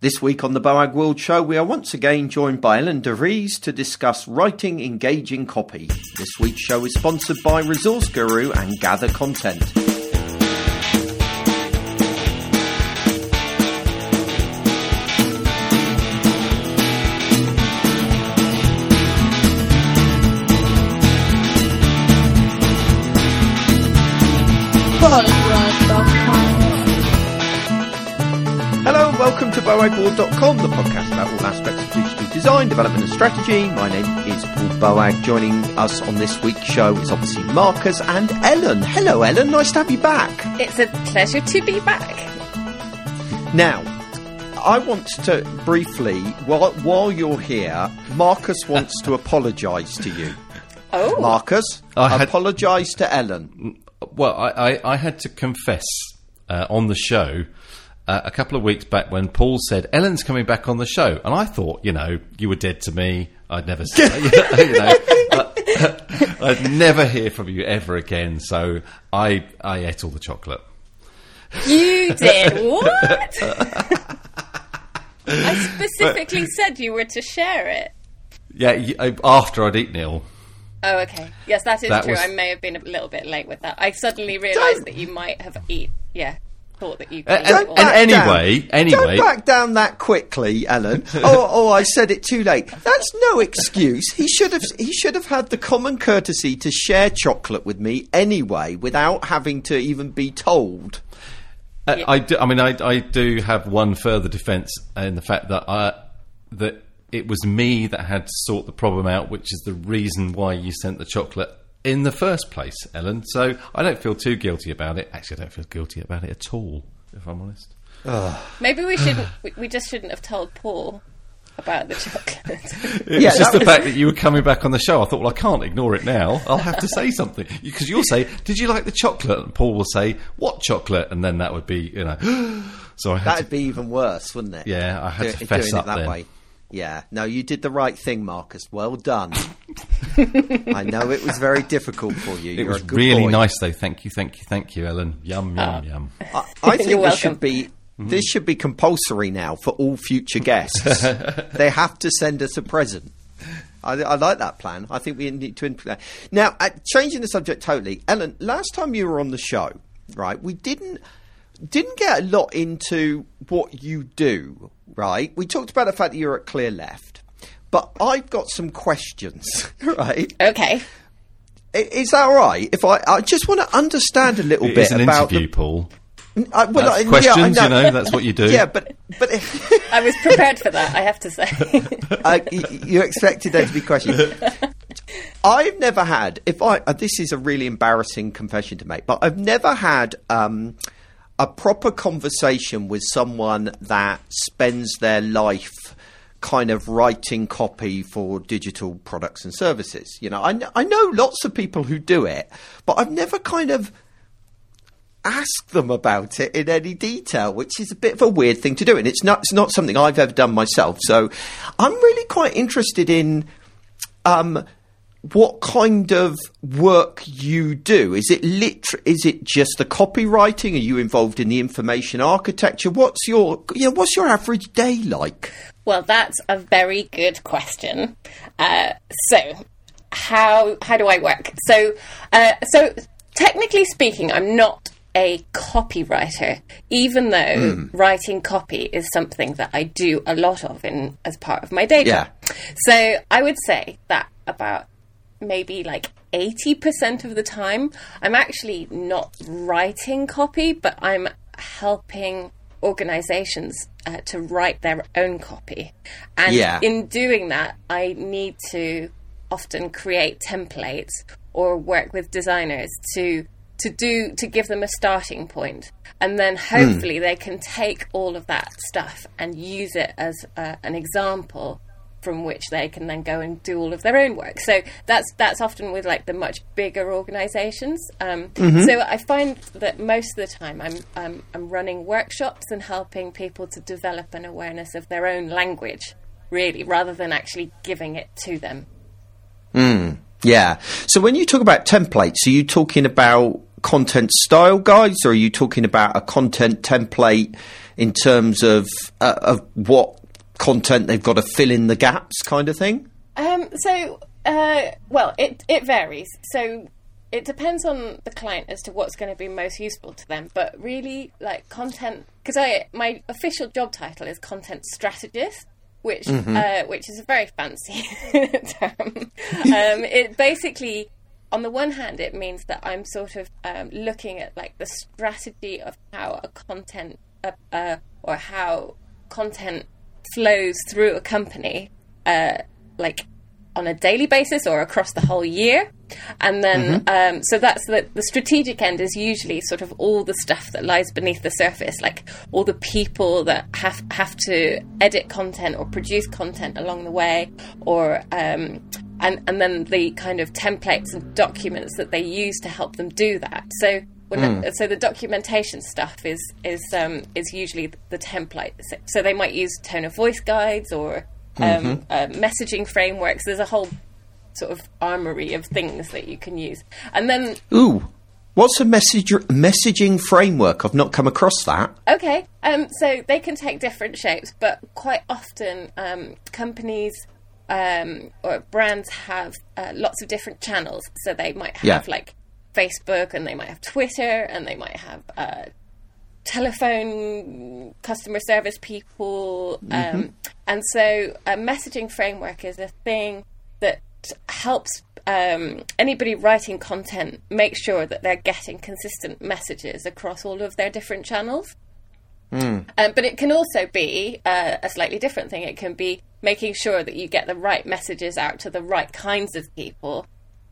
This week on the Boagworld Show, we are once again joined by Ellen De Vries to discuss writing engaging copy. This week's show is sponsored by Resource Guru and Gather Content. Welcome to Boagworld.com, the podcast about all aspects of digital design, development and strategy. My name is Paul Boag. Joining us on this week's show is obviously Marcus and Ellen. Hello, Ellen. Nice to have you back. It's a pleasure to be back. Now, I want to briefly, while you're here, Marcus wants to apologise to you. Oh. Marcus, apologise to Ellen. Well, I had to confess on the show a couple of weeks back when Paul said, Ellen's coming back on the show. And I thought, you know, you were dead to me. I'd never see, I'd never hear from you ever again. So I ate all the chocolate. You did? What? I specifically said you were to share it. Yeah, after I'd eaten it all. Oh, okay. Yes, that is true. I may have been a little bit late with that. I suddenly realised that you might have eaten. Yeah. That you anyway, don't back down that quickly, Ellen. oh, I said it too late. That's no excuse. He should have had the common courtesy to share chocolate with me anyway, without having to even be told. Yeah. I do have one further defence in the fact that that it was me that had to sort the problem out, which is the reason why you sent the chocolate in the first place, Ellen, so I don't feel too guilty about it. Actually, I don't feel guilty about it at all, if I'm honest. Maybe we shouldn't. We just shouldn't have told Paul about the chocolate. It's just the fact that you were coming back on the show. I thought, well, I can't ignore it now. I'll have to say something. Because you'll say, did you like the chocolate? And Paul will say, what chocolate? And then that would be, you know. So I had That'd be even worse, wouldn't it? Yeah, I had to fess up that way. Yeah, no, you did the right thing, Marcus. Well done. I know it was very difficult for you. It was really nice, though. Thank you, Ellen. Yum. I think this should be compulsory now for all future guests. They have to send us a present. I like that plan. I think we need to implement that. Now, changing the subject totally, Ellen, last time you were on the show, right, we didn't get a lot into what you do, right? We talked about the fact that you're at Clear Left, but I've got some questions, right? Okay. Is that all right? If I just want to understand a little bit is an about interview, Paul. Questions, yeah, you know, that's what you do. Yeah, but I was prepared for that, I have to say. You expected there to be questions. I've never had. This is a really embarrassing confession to make, but I've never had a proper conversation with someone that spends their life kind of writing copy for digital products and services. You know, I know lots of people who do it, but I've never kind of asked them about it in any detail, which is a bit of a weird thing to do. And it's not something I've ever done myself. So I'm really quite interested in what kind of work you do. Is it is it just the copywriting? Are you involved in the information architecture? What's your average day like? Well, that's a very good question. So how do I work? So technically speaking, I'm not a copywriter, even though writing copy is something that I do a lot of as part of my day job. So I would say that about maybe like 80% of the time, I'm actually not writing copy, but I'm helping organizations to write their own copy. And in doing that, I need to often create templates or work with designers to give them a starting point. And then hopefully they can take all of that stuff and use it as an example from which they can then go and do all of their own work. So that's often with like the much bigger organisations. So I find that most of the time I'm running workshops and helping people to develop an awareness of their own language, really, rather than actually giving it to them. Mm. Yeah. So when you talk about templates, are you talking about content style guides, or are you talking about a content template in terms of what content they've got to fill in the gaps kind of thing? Well, it varies. So it depends on the client as to what's going to be most useful to them. But really, like, content... Because my official job title is content strategist, which is a very fancy term. It basically... On the one hand, it means that I'm sort of looking at, like, the strategy of how a content or how content flows through a company, like on a daily basis or across the whole year. And then so that's the strategic end is usually sort of all the stuff that lies beneath the surface, like all the people that have to edit content or produce content along the way, or and then the kind of templates and documents that they use to help them do that. So so the documentation stuff is usually the template. So they might use tone of voice guides or messaging frameworks. There's a whole sort of armory of things that you can use. And then... Ooh, what's a messaging framework? I've not come across that. Okay. So they can take different shapes, but quite often companies... or brands have lots of different channels. So they might have like Facebook, and they might have Twitter, and they might have telephone customer service people. And so a messaging framework is a thing that helps anybody writing content make sure that they're getting consistent messages across all of their different channels. But it can also be a slightly different thing. It can be making sure that you get the right messages out to the right kinds of people,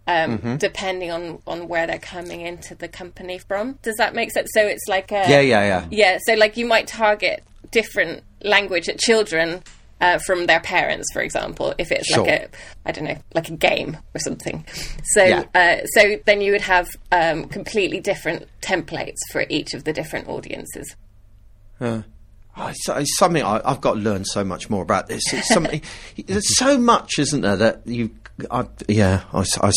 depending on where they're coming into the company from. Does that make sense? So it's like a... Yeah, so like you might target different language at children from their parents, for example, if it's like a, I don't know, like a game or something. So so then you would have completely different templates for each of the different audiences. It's something I've got to learn so much more about this. It's something. There's so much, isn't there, that you... I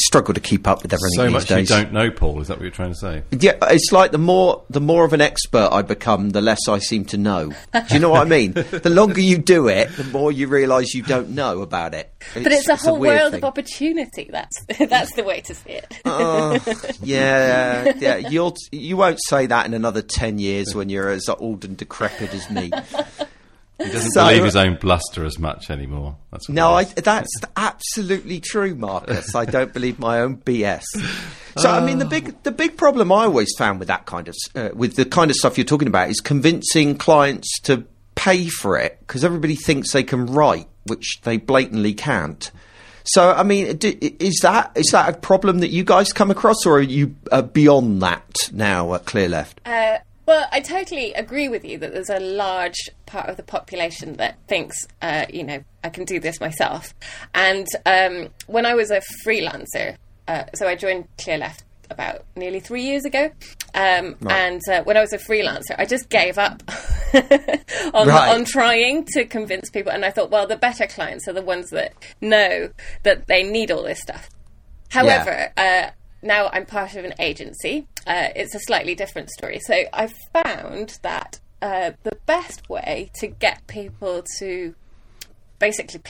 struggle to keep up with everything so these days. So much you don't know, Paul. Is that what you're trying to say? Yeah, it's like the more of an expert I become, the less I seem to know. Do you know what I mean? The longer you do it, the more you realise you don't know about it. But it's a whole world of opportunity. That's the way to see it. You won't say that in another 10 years when you're as old and decrepit as me. He doesn't believe his own bluster as much anymore. That's absolutely true, Marcus. I don't believe my own BS. So, I mean, the big problem I always found with that kind of with the kind of stuff you're talking about is convincing clients to pay for it, because everybody thinks they can write, which they blatantly can't. So, I mean, is that a problem that you guys come across, or are you beyond that now at Clear Left? Well, I totally agree with you that there's a large part of the population that thinks, I can do this myself. And when I was a freelancer, so I joined Clear Left about nearly 3 years ago. And when I was a freelancer, I just gave up on trying to convince people. And I thought, well, the better clients are the ones that know that they need all this stuff. However, now I'm part of an agency. It's a slightly different story. So I've found that the best way to get people to basically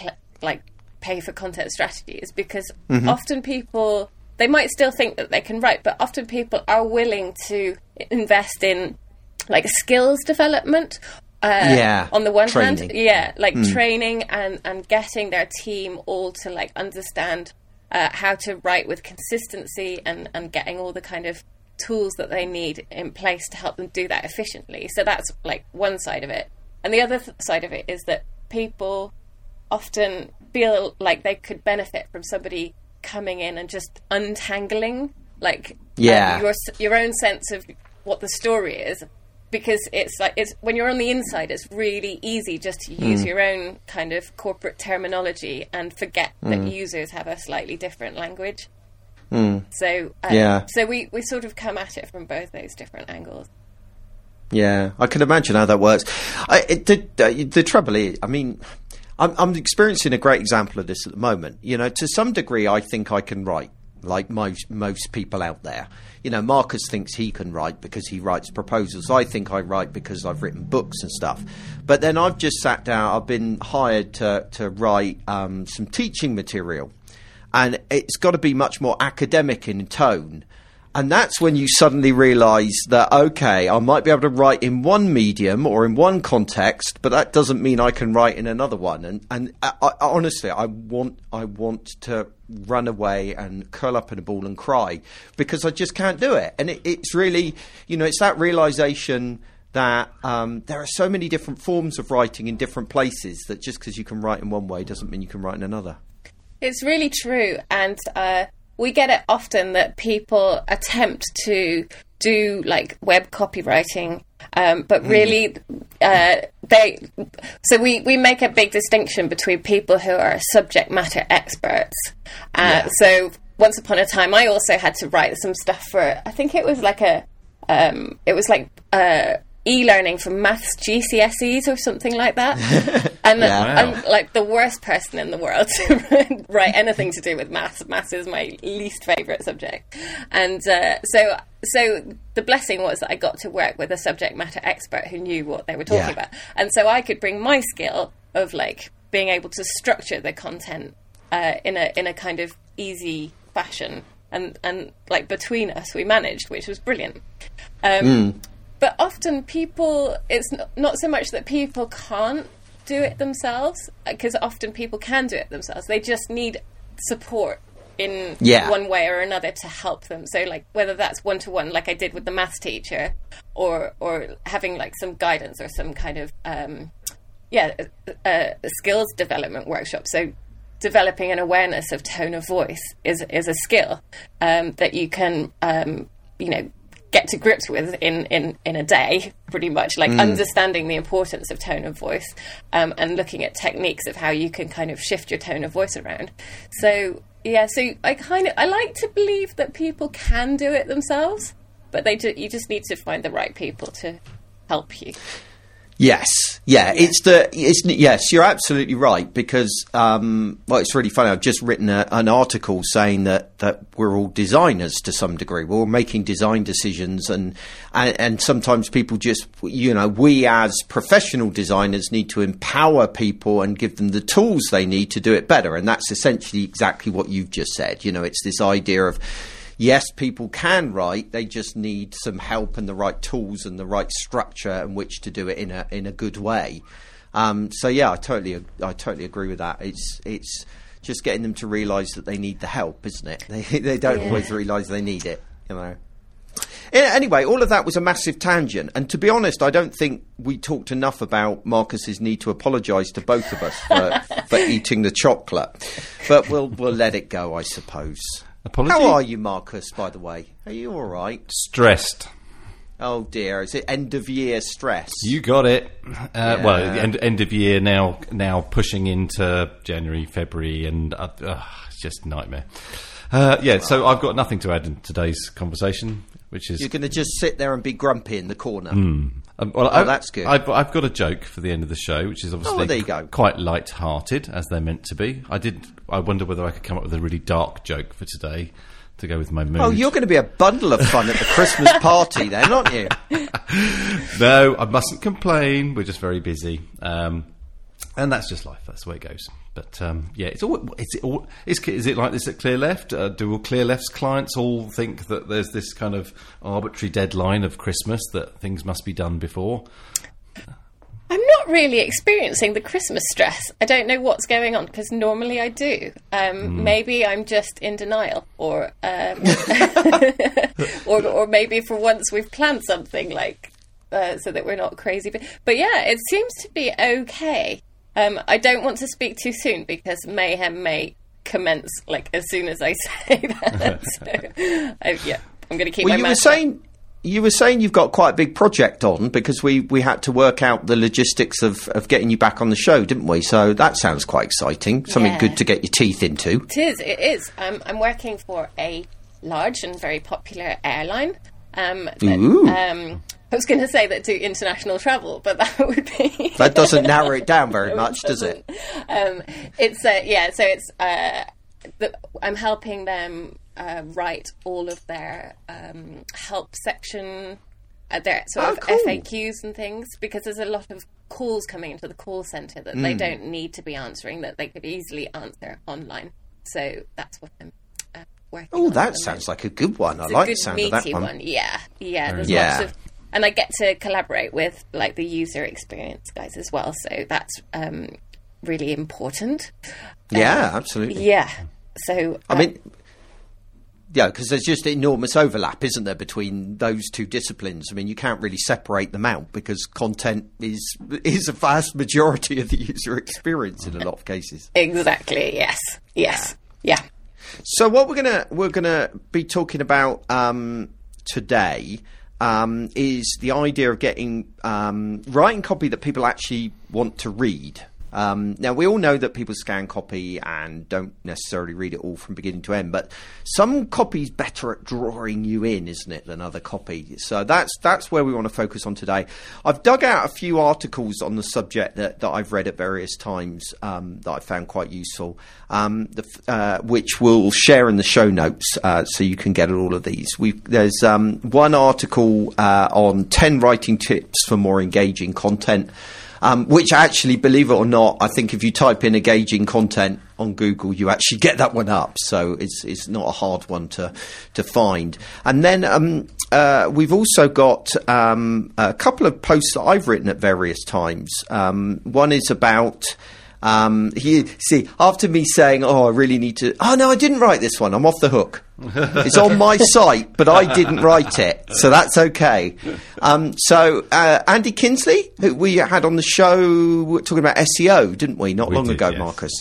pay for content strategy is because often people, they might still think that they can write, but often people are willing to invest in like skills development on the one hand. Yeah, like training and getting their team all to like understand how to write with consistency and getting all the kind of tools that they need in place to help them do that efficiently. So that's like one side of it. And the other side of it is that people often feel like they could benefit from somebody coming in and just untangling your own sense of what the story is, because it's when you're on the inside, it's really easy just to use your own kind of corporate terminology and forget that users have a slightly different language. So so we sort of come at it from both those different angles. Yeah, I can imagine how that works. The trouble is, I mean, I'm experiencing a great example of this at the moment. You know, to some degree, I think I can write. like most people out there. You know, Marcus thinks he can write because he writes proposals. I think I write because I've written books and stuff. But then I've just sat down, I've been hired to write some teaching material. And it's got to be much more academic in tone. And that's when you suddenly realize that, okay, I might be able to write in one medium or in one context, but that doesn't mean I can write in another one. And I, honestly, I want to run away and curl up in a ball and cry because I just can't do it. And it's really, you know, it's that realization that there are so many different forms of writing in different places that just because you can write in one way doesn't mean you can write in another. It's really true. And we get it often that people attempt to do like web copywriting, but really we make a big distinction between people who are subject matter experts. So once upon a time, I also had to write some stuff for, I think it was like e-learning for maths GCSEs or something like that. And I'm like the worst person in the world to write anything to do with maths. Maths is my least favourite subject. And so the blessing was that I got to work with a subject matter expert who knew what they were talking about. And so I could bring my skill of like being able to structure the content in a kind of easy fashion. And like between us, we managed, which was brilliant. But often people, it's not so much that people can't do it themselves, because often people can do it themselves. They just need support in one way or another to help them. So like whether that's one-to-one, like I did with the maths teacher, or having like some guidance or some kind of, skills development workshop. So developing an awareness of tone of voice is a skill that you can, get to grips with in a day, pretty much, like understanding the importance of tone of voice and looking at techniques of how you can kind of shift your tone of voice around. So, I like to believe that people can do it themselves, but you just need to find the right people to help you. Yes. Yeah. Yes, you're absolutely right, because, it's really funny. I've just written an article saying that we're all designers to some degree. We're all making design decisions and sometimes people just, you know, we as professional designers need to empower people and give them the tools they need to do it better. And that's essentially exactly what you've just said. You know, it's this idea of, yes, people can write, they just need some help and the right tools and the right structure in which to do it in a good way. I totally agree with that. It's just getting them to realise that they need the help, isn't it? They don't always realise they need it, you know. Anyway, all of that was a massive tangent. And to be honest, I don't think we talked enough about Marcus's need to apologise to both of us for eating the chocolate. But we'll let it go, I suppose. Apology? How are you, Marcus, by the way? Are you all right? Stressed. Oh, dear. Is it end-of-year stress? You got it. End of year now pushing into January, February, and it's just a nightmare. So I've got nothing to add in today's conversation, which is... You're going to just sit there and be grumpy in the corner. That's good. I've got a joke for the end of the show, which is obviously quite light-hearted, as they're meant to be. I wonder whether I could come up with a really dark joke for today to go with my mood. Oh, you're going to be a bundle of fun at the Christmas party then, aren't you? No, I mustn't complain. We're just very busy. And that's just life. That's the way it goes. But is it like this at Clear Left? Do all Clear Left's clients all think that there's this kind of arbitrary deadline of Christmas that things must be done before? I'm not really experiencing the Christmas stress. I don't know what's going on because normally I do. Maybe I'm just in denial, or maybe for once we've planned something like so that we're not crazy. But yeah, it seems to be okay. I don't want to speak too soon because mayhem may commence like as soon as I say that. So, I'm going to keep my mouth shut. You were saying you've got quite a big project on because we had to work out the logistics of getting you back on the show, didn't we? So that sounds quite exciting. Something good to get your teeth into. It is. I'm working for a large and very popular airline. I was going to say that do international travel, but that would be... That doesn't narrow it down very much, does it? It's I'm helping them write all of their help section, their sort of FAQs and things, because there's a lot of calls coming into the call centre that they don't need to be answering, that they could easily answer online. So that's what I'm working on. Oh, that sounds like a good one. It's I like the sound of that one. Yeah, yeah. There's lots of, and I get to collaborate with like the user experience guys as well. So that's really important. Yeah, absolutely. Yeah. So I mean, yeah, because there's just enormous overlap, isn't there, between those two disciplines? I mean, you can't really separate them out because content is a vast majority of the user experience in a lot of cases. Exactly. Yes. Yes. Yeah. So what we're gonna be talking about today is the idea of getting writing copy that people actually want to read. Now, we all know that people scan copy and don't necessarily read it all from beginning to end, but some copy's better at drawing you in, isn't it, than other copy? So that's where we want to focus on today. I've dug out a few articles on the subject that I've read at various times that I found quite useful, which we'll share in the show notes so you can get all of these. There's one article on 10 writing tips for more engaging content. Which actually, believe it or not, I think if you type in engaging content on Google, you actually get that one up. So it's not a hard one to find. And then we've also got a couple of posts that I've written at various times. One is about... after me saying, I really need to... Oh, no, I didn't write this one. I'm off the hook. It's on my site, but I didn't write it. So that's okay. So Andy Kinsley, who we had on the show talking about SEO, didn't we? Not long ago, yes. Marcus.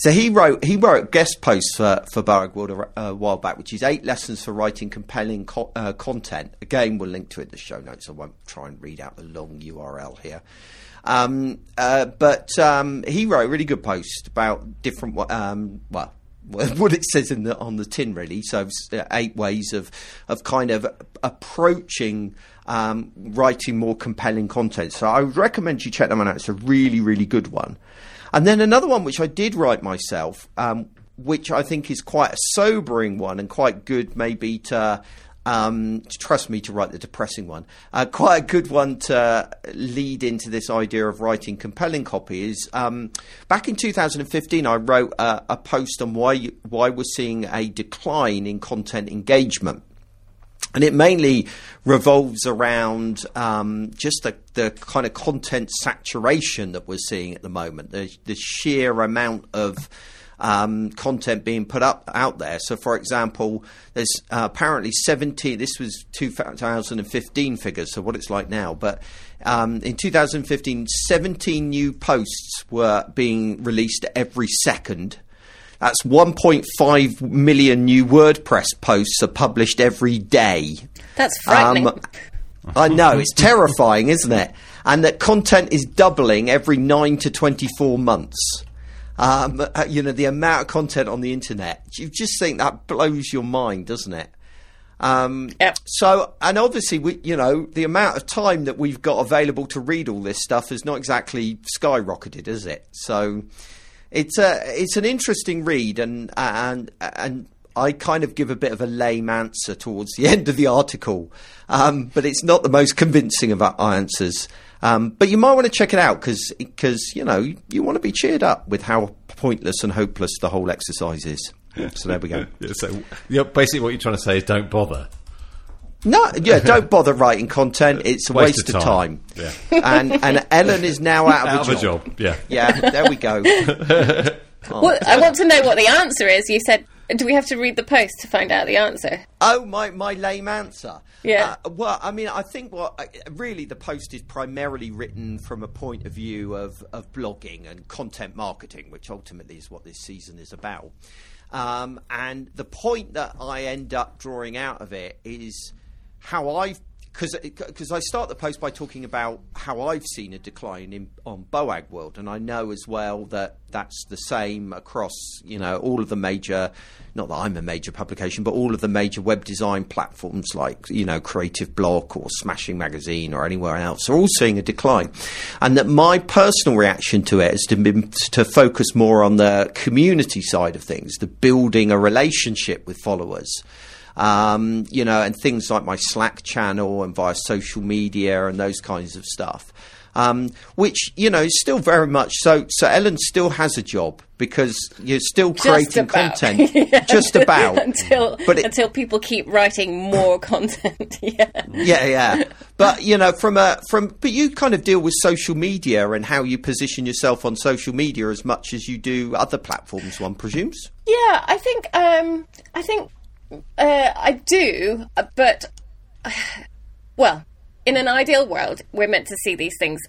So he wrote guest posts for Boagworld a while back, which is 8 lessons for writing compelling content. Again, we'll link to it in the show notes. I won't try and read out the long URL here. But he wrote a really good post about different, what it says on the tin, really. So 8 ways of kind of approaching writing more compelling content. So I would recommend you check that one out. It's a really, really good one. And then another one, which I did write myself, which I think is quite a sobering one and quite good maybe to trust me to write the depressing one. Quite a good one to lead into this idea of writing compelling copy is back in 2015, I wrote a post on why we're seeing a decline in content engagement. And it mainly revolves around just the kind of content saturation that we're seeing at the moment, the sheer amount of content being put up out there. So, for example, there's apparently 17, this was 2015 figures, so what it's like now, but in 2015, 17 new posts were being released every second. That's 1.5 million new WordPress posts are published every day. That's frightening. I know, it's terrifying, isn't it? And that content is doubling every 9 to 24 months. The amount of content on the internet, you just think that blows your mind, doesn't it? Yep. So, and obviously, the amount of time that we've got available to read all this stuff is not exactly skyrocketed, is it? So it's an interesting read, and I kind of give a bit of a lame answer towards the end of the article, but it's not the most convincing of our answers. But you might want to check it out because you want to be cheered up with how pointless and hopeless the whole exercise is. So there we go. So basically, what you're trying to say is don't bother. No, don't bother writing content. It's a waste of time. Yeah. And Ellen is now out of a job. Yeah. There we go. Well, I want to know what the answer is. You said. Do we have to read the post to find out the answer? Oh, my lame answer. Yeah. I think really the post is primarily written from a point of view of blogging and content marketing, which ultimately is what this season is about. And the point that I end up drawing out of it is how I've because I start the post by talking about how I've seen a decline on Boag World, and I know as well that that's the same across, you know, all of the major, not that I'm a major publication, but all of the major web design platforms like, you know, Creative Block or Smashing Magazine or anywhere else are all seeing a decline, and that my personal reaction to it has been to focus more on the community side of things, the building a relationship with followers. You know, and things like my Slack channel and via social media and those kinds of stuff, which, you know, is still very much so. So Ellen still has a job because you're still creating content, just about, until people keep writing more content. Yeah. But, you know, but you kind of deal with social media and how you position yourself on social media as much as you do other platforms, one presumes. Yeah, I think. I do, but, well, in an ideal world, we're meant to see these things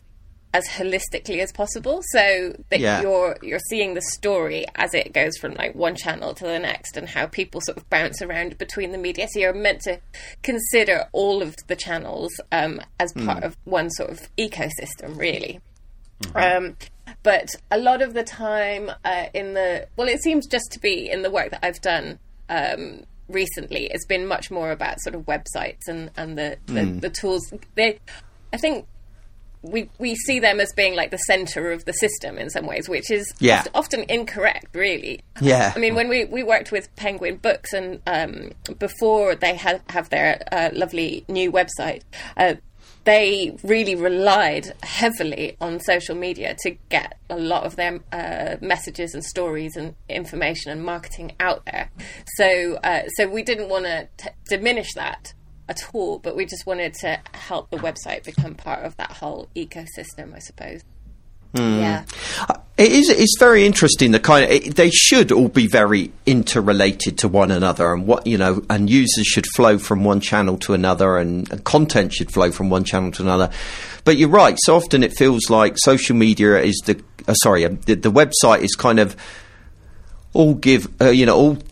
as holistically as possible, so that you're seeing the story as it goes from like one channel to the next, and how people sort of bounce around between the media. So you're meant to consider all of the channels as part of one sort of ecosystem, really. Mm-hmm. But a lot of the time, it seems just to be in the work that I've done recently, it's been much more about sort of websites and the tools. I think we see them as being like the center of the system in some ways, which is often incorrect, really. Yeah. I mean, when we worked with Penguin Books, and before they have their lovely new website, they really relied heavily on social media to get a lot of their messages and stories and information and marketing out there. So we didn't want to diminish that at all, but we just wanted to help the website become part of that whole ecosystem, I suppose. Mm. Yeah. It's very interesting. They should all be very interrelated to one another, and what, you know, and users should flow from one channel to another, and content should flow from one channel to another. But you're right. So often it feels like social media is the website is kind of all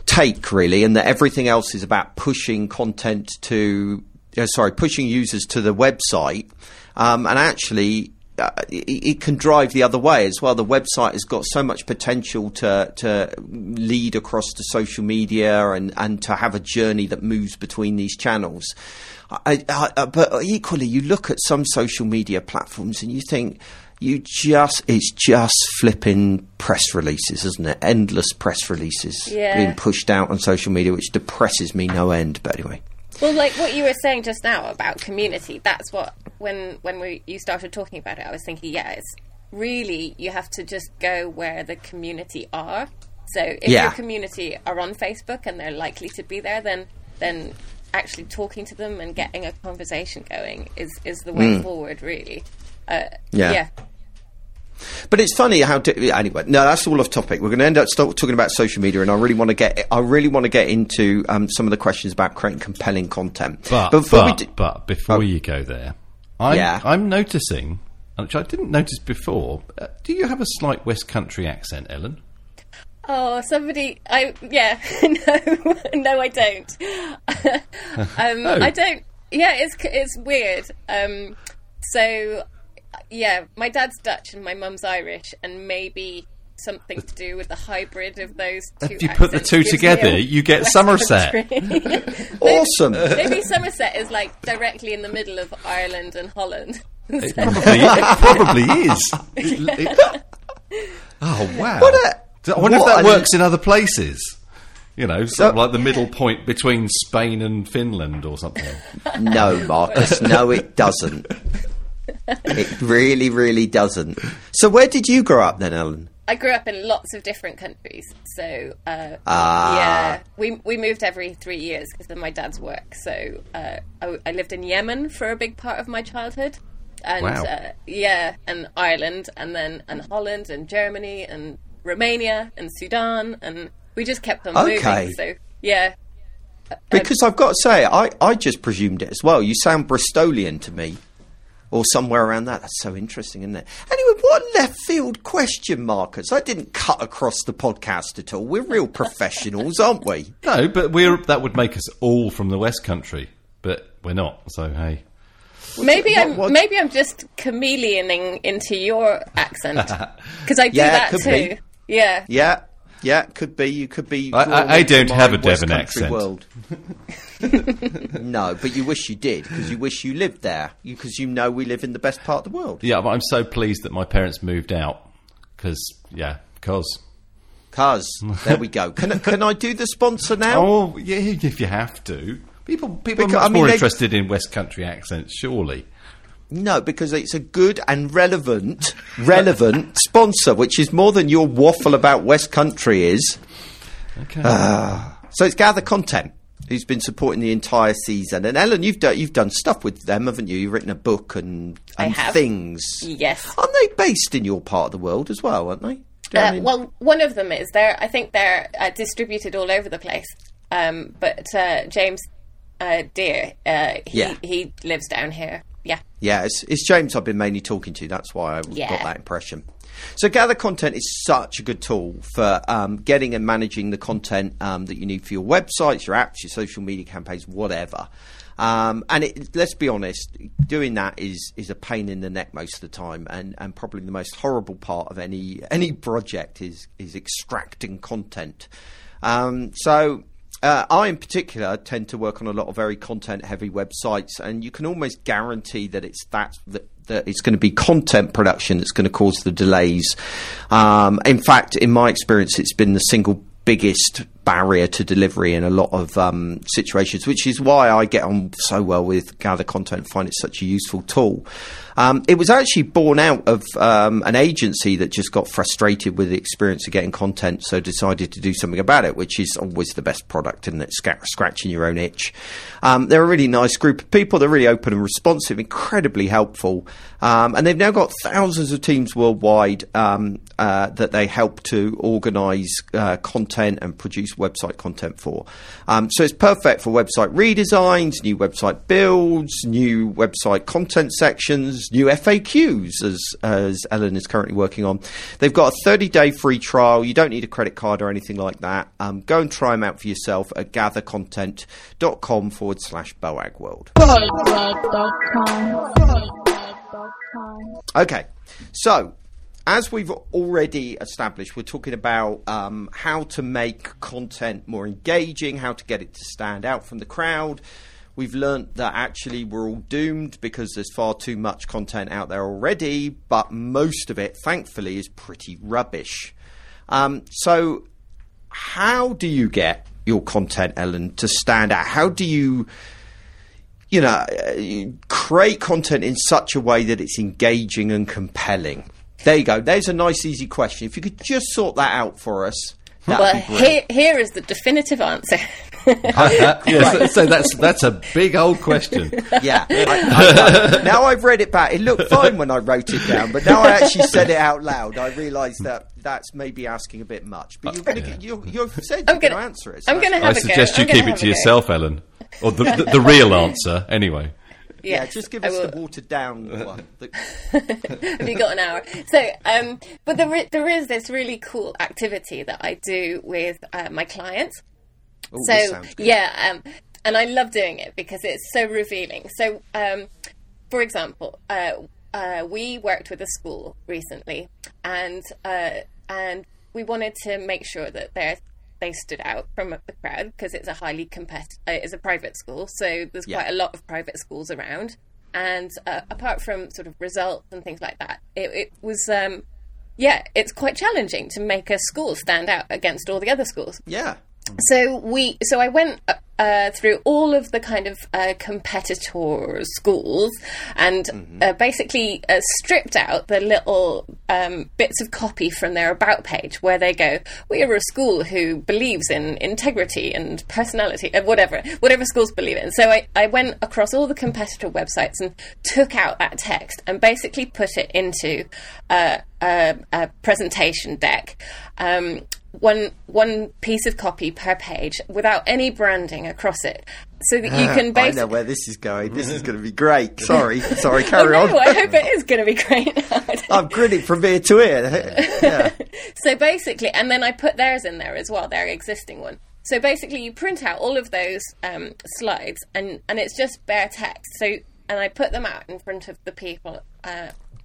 take really, and that everything else is about pushing content pushing users to the website, and actually. It can drive the other way as well. The website has got so much potential to lead across to social media and to have a journey that moves between these channels. But equally, you look at some social media platforms and you think it's just flipping press releases, isn't it? Endless press releases being pushed out on social media, which depresses me no end. But anyway. Well, like what you were saying just now about community, that's what, when you started talking about it, I was thinking, it's really, you have to just go where the community are. So if your community are on Facebook and they're likely to be there, then actually talking to them and getting a conversation going is the way forward, really. But it's funny how. Anyway, no, that's all off topic. We're going to end up talking about social media, and I really want to get into some of the questions about creating compelling content. But before you go there, I'm noticing, which I didn't notice before. Do you have a slight West Country accent, Ellen? Oh, somebody! No, I don't. No. I don't. Yeah, it's weird. Yeah, my dad's Dutch and my mum's Irish, and maybe something to do with the hybrid of those two. If you put the two together, you get West Somerset. Awesome. Maybe Somerset is like directly in the middle of Ireland and Holland. It probably is. Oh, wow. I wonder if that works in other places. You know, something like the middle point between Spain and Finland or something. No, Marcus, no, it doesn't. It really, really doesn't. So where did you grow up then, Ellen? I grew up in lots of different countries. So, we moved every 3 years because of my dad's work. So I lived in Yemen for a big part of my childhood. And, and Ireland and Holland and Germany and Romania and Sudan. And we just kept on moving. So, yeah. Because I've got to say, I just presumed it as well. You sound Bristolian to me. Or somewhere around that. That's so interesting, isn't it? Anyway, what left field question, Marcus? I didn't cut across the podcast at all. We're real professionals, aren't we? No, but that would make us all from the West Country. But we're not, so hey. Maybe I'm just chameleoning into your accent because I do that too. Be. Yeah, could be. You could be. I don't have a Devon accent. No, but you wish you did because you wish you lived there because you know we live in the best part of the world. Yeah, but I'm so pleased that my parents moved out because. There we go. Can I do the sponsor now? Oh, yeah, if you have to. People are much more interested in West Country accents, surely. No, because it's a good and relevant sponsor, which is more than your waffle about West Country is. Okay. So it's Gather Content, who's been supporting the entire season. And Ellen, you've done stuff with them, haven't you? You've written a book and things. Yes. Aren't they based in your part of the world as well, aren't they? Well, one of them is. I think they're distributed all over the place. But James Deere, he lives down here. Yeah. Yeah, it's James I've been mainly talking to. That's why I got that impression. So Gather Content is such a good tool for getting and managing the content that you need for your websites, your apps, your social media campaigns, whatever. And let's be honest, doing that is a pain in the neck most of the time, and probably the most horrible part of any project is extracting content. So I, in particular, tend to work on a lot of very content-heavy websites, and you can almost guarantee that that it's going to be content production that's going to cause the delays. In fact, in my experience, it's been the single biggest barrier to delivery in a lot of situations, which is why I get on so well with Gather Content and find it such a useful tool. It was actually born out of an agency that just got frustrated with the experience of getting content, so decided to do something about it, which is always the best product, isn't it? Scratching your own itch. They're a really nice group of people. They're really open and responsive, incredibly helpful, and they've now got thousands of teams worldwide that they help to organise content and produce website content for. So it's perfect for website redesigns, new website builds, new website content sections, new FAQs, as Ellen is currently working on. They've got a 30-day free trial. You don't need a credit card or anything like that. Go and try them out for yourself at gathercontent.com/Boagworld. Okay, so as we've already established, we're talking about how to make content more engaging, how to get it to stand out from the crowd. We've learnt that actually we're all doomed because there's far too much content out there already, but most of it, thankfully, is pretty rubbish. So how do you get your content, Ellen, to stand out? How do you create content in such a way that it's engaging and compelling? There you go. There's a nice, easy question. If you could just sort that out for us. Well, here is the definitive answer. So that's a big old question. Yeah. I now I've read it back. It looked fine when I wrote it down, but now I actually said it out loud. I realise that's maybe asking a bit much. But you've said you're going to answer it. So I suggest you keep it to yourself, Ellen, or the real answer anyway. Yeah, just give us the watered-down one. Have you got an hour? So, but there is this really cool activity that I do with my clients. Ooh, so, and I love doing it because it's so revealing. So, for example, we worked with a school recently, and we wanted to make sure that they stood out from the crowd because it's a highly competitive, it's a private school, so there's quite a lot of private schools around, and apart from sort of results and things like that, it was it's quite challenging to make a school stand out against all the other schools. So I went through all of the kind of competitor schools and basically stripped out the little bits of copy from their about page where they go, we are a school who believes in integrity and personality, whatever schools believe in. So I went across all the competitor websites and took out that text and basically put it into a presentation deck, one piece of copy per page without any branding across it, so that you can basically... I know where this is going. This is going to be great. Sorry, carry on. I hope it is going to be great. I'm grinning from ear to ear. Yeah. So basically, and then I put theirs in there as well, their existing one. So basically you print out all of those slides and it's just bare text. So and I put them out in front of the people,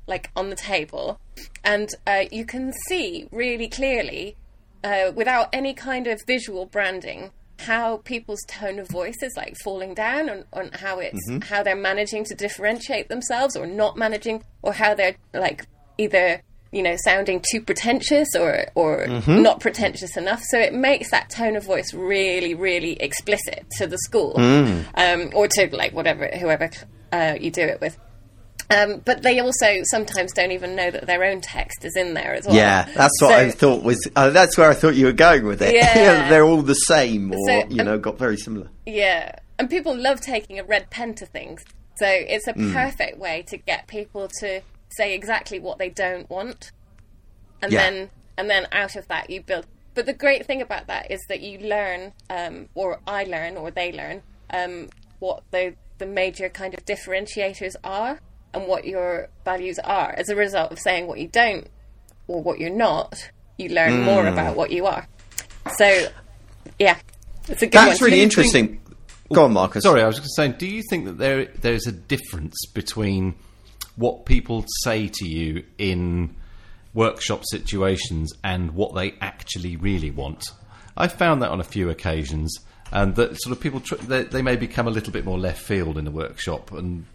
like on the table, and you can see really clearly, without any kind of visual branding, how people's tone of voice is like falling down, on how it's how they're managing to differentiate themselves or not managing, or how they're like either, you know, sounding too pretentious or not pretentious enough. So it makes that tone of voice really, really explicit to the school, or to like whatever, whoever you do it with. But they also sometimes don't even know that their own text is in there as well. Yeah, that's what I thought was... that's where I thought you were going with it. Yeah. They're all the same, or, you know, got very similar. Yeah, and people love taking a red pen to things. So it's a perfect way to get people to say exactly what they don't want. And then out of that you build... But the great thing about that is that you learn, or I learn, or they learn, what the major kind of differentiators are, and what your values are. As a result of saying what you don't or what you're not, you learn more about what you are. So, yeah, it's a good That's really interesting. Go on, Marcus. Sorry, I was just saying, do you think that there's a difference between what people say to you in workshop situations and what they actually really want? I found that on a few occasions, and that sort of people, they may become a little bit more left field in the workshop, and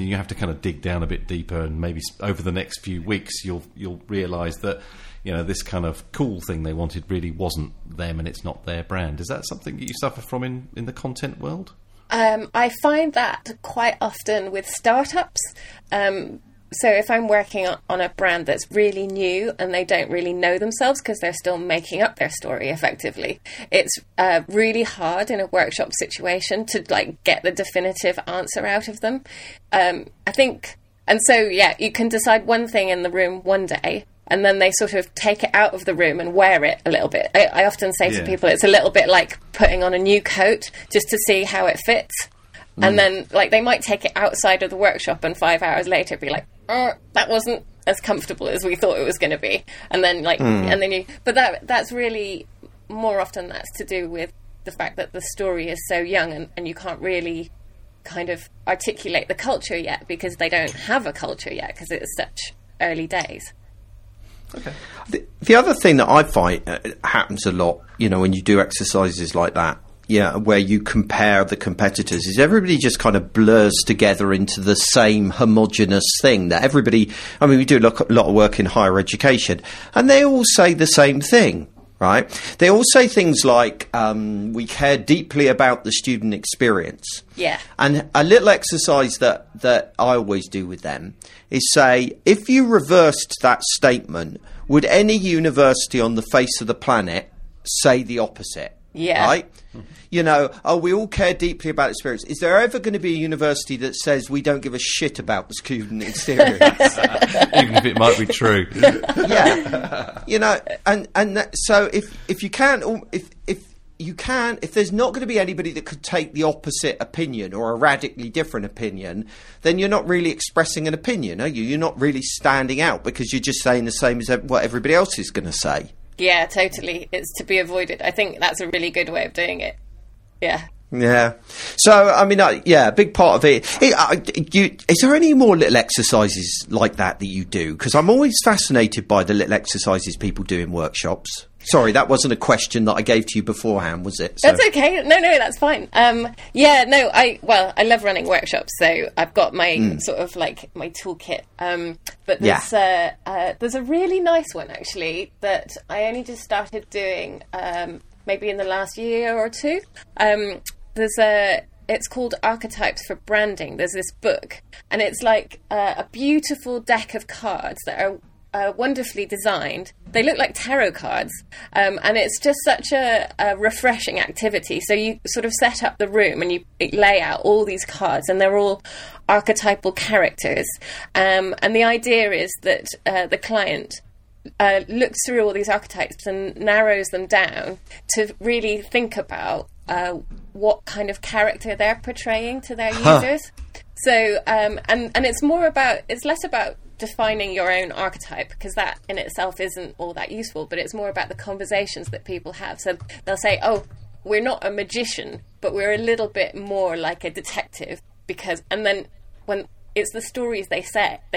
you have to kind of dig down a bit deeper, and maybe over the next few weeks you'll realise that, you know, this kind of cool thing they wanted really wasn't them, and it's not their brand. Is that something that you suffer from in the content world? I find that quite often with startups. So if I'm working on a brand that's really new and they don't really know themselves because they're still making up their story effectively, it's really hard in a workshop situation to like get the definitive answer out of them. I think, and so, yeah, you can decide one thing in the room one day, and then they sort of take it out of the room and wear it a little bit. I often say to people, it's a little bit like putting on a new coat just to see how it fits. And then like they might take it outside of the workshop, and 5 hours later be like, oh, that wasn't as comfortable as we thought it was going to be. And then like, and then you, but that's really more often that's to do with the fact that the story is so young, and you can't really kind of articulate the culture yet, because they don't have a culture yet, because it's such early days. Okay. The other thing that I find happens a lot, you know, when you do exercises like that, yeah, where you compare the competitors, is everybody just kind of blurs together into the same homogenous thing that everybody, I mean, we do a lot of work in higher education, and they all say the same thing, right? They all say things like, we care deeply about the student experience. Yeah. And a little exercise that I always do with them is say, if you reversed that statement, would any university on the face of the planet say the opposite? Yeah. Right? You know, we all care deeply about experience. Is there ever going to be a university that says we don't give a shit about the student experience? Even if it might be true. Yeah. You know, and that, so if you can't, if there's not going to be anybody that could take the opposite opinion or a radically different opinion, then you're not really expressing an opinion, are you? You're not really standing out, because you're just saying the same as what everybody else is going to say. Yeah, totally. It's to be avoided. I think that's a really good way of doing it. Yeah. Yeah. So, I mean, a big part of it. Is there any more little exercises like that you do? Because I'm always fascinated by the little exercises people do in workshops. Sorry, that wasn't a question that I gave to you beforehand, was it? So. That's okay. No, that's fine. I love running workshops, so I've got my sort of like my toolkit. But there's a really nice one actually that I only just started doing maybe in the last year or two. It's called Archetypes for Branding. There's this book, and it's like a beautiful deck of cards that are wonderfully designed. They look like tarot cards, and it's just such a refreshing activity. So you sort of set up the room and you lay out all these cards, and they're all archetypal characters, and the idea is that the client looks through all these archetypes and narrows them down to really think about what kind of character they're portraying to their users. So and it's more about, it's less about defining your own archetype, because that in itself isn't all that useful, but it's more about the conversations that people have. So they'll say, oh, we're not a magician, but we're a little bit more like a detective, because, and then when it's the stories they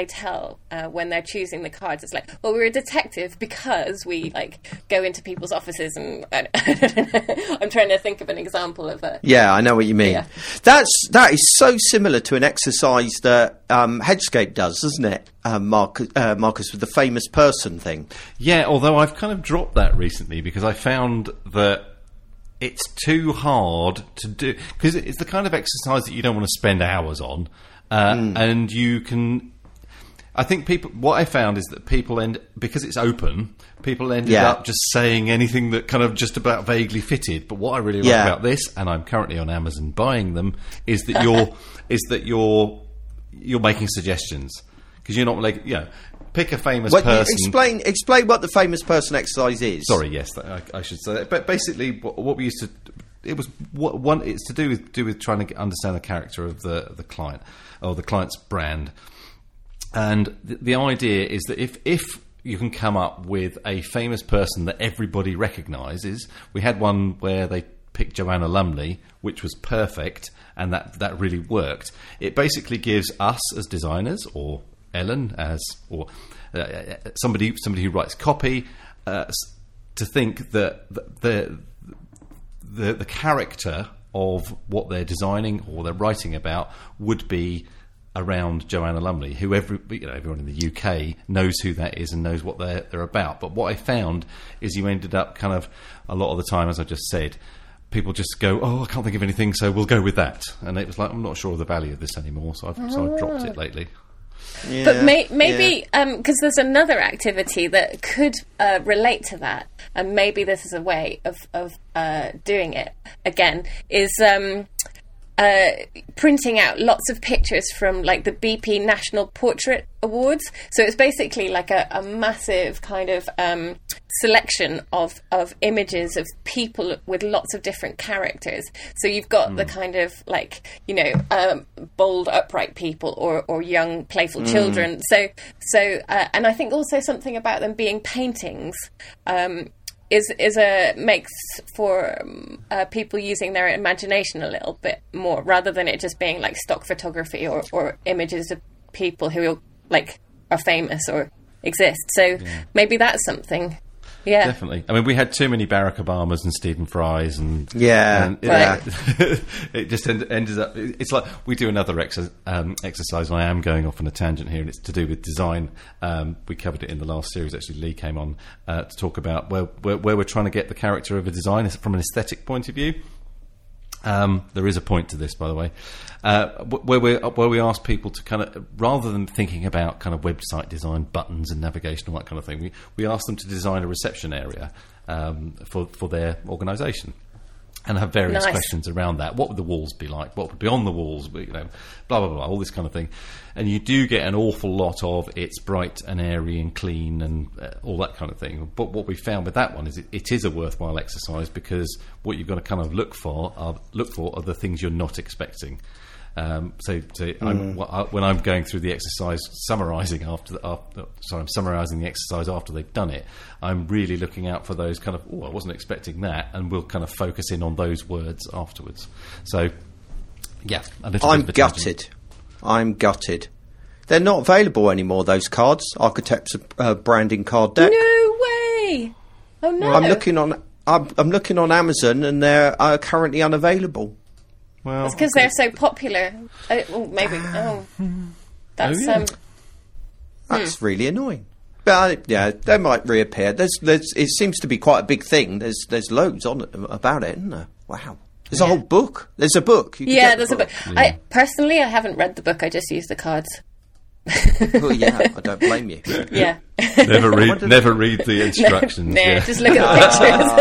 tell when they're choosing the cards. It's like, well, we're a detective because we like go into people's offices and I'm trying to think of an example of a... Yeah, I know what you mean. Yeah. That is so similar to an exercise that Headscape does, isn't it? Marcus, with the famous person thing. Yeah, although I've kind of dropped that recently because I found that it's too hard to do because it's the kind of exercise that you don't want to spend hours on. And you can, I think people, what I found is that people end, because it's open, people ended up just saying anything that kind of just about vaguely fitted. But what I really like about this, and I'm currently on Amazon buying them, is that you're making suggestions, because you're not like, you know, pick a famous person. Explain what the famous person exercise is. Sorry. Yes. I should say that. But basically what we used to, it was one. It's to do with trying to understand the character of the client or the client's brand, and the idea is that if you can come up with a famous person that everybody recognises, we had one where they picked Joanna Lumley, which was perfect, and that really worked. It basically gives us as designers, or Ellen as, or somebody who writes copy, to think that the character of what they're designing or they're writing about would be around Joanna Lumley, who everyone in the UK knows who that is and knows what they're about. But what I found is you ended up kind of, a lot of the time, as I just said, people just go, oh, I can't think of anything, so we'll go with that. And it was like, I'm not sure of the value of this anymore, so I've dropped it lately. Yeah, but maybe because there's another activity that could relate to that, and maybe this is a way of doing it again, is printing out lots of pictures from like the BP National Portrait Awards. So it's basically like a massive kind of selection of images of people with lots of different characters. So you've got the kind of like, you know, bold, upright people or young, playful children. So and I think also something about them being paintings makes for people using their imagination a little bit more, rather than it just being like stock photography or images of people who like are famous or exist. Maybe that's something. Yeah, definitely. I mean, we had too many Barack Obamas and Stephen Fry's, it just ended up. It's like we do another exercise, and I am going off on a tangent here, and it's to do with design. We covered it in the last series. Actually, Lee came on to talk about where we're trying to get the character of a design from an aesthetic point of view. There is a point to this, by the way, where we ask people to kind of, rather than thinking about kind of website design, buttons and navigation, all that kind of thing, we ask them to design a reception area for their organisation, and have various questions around that. What would the walls be like? What would be on the walls? You know, blah, blah, blah, all this kind of thing. And you do get an awful lot of it's bright and airy and clean and all that kind of thing. But what we found with that one is it is a worthwhile exercise, because what you've got to kind of look for are the things you're not expecting. When I'm going through the exercise, summarising the exercise after they've done it, I'm really looking out for those kind of, I wasn't expecting that, and we'll kind of focus in on those words afterwards. So, yeah, I'm gutted. They're not available anymore, those cards. Architect's branding card deck. No way! Oh no! I'm looking on Amazon, and they're currently unavailable. Well, it's because they're so popular. That's really annoying. But they might reappear. There's it seems to be quite a big thing. There's loads on about it, isn't there? Wow, there's a whole book. There's a book. There's a book. Yeah. I personally haven't read the book. I just use the cards. Well, yeah, I don't blame you. Yeah. Never read the instructions. Just look at the pictures. Oh,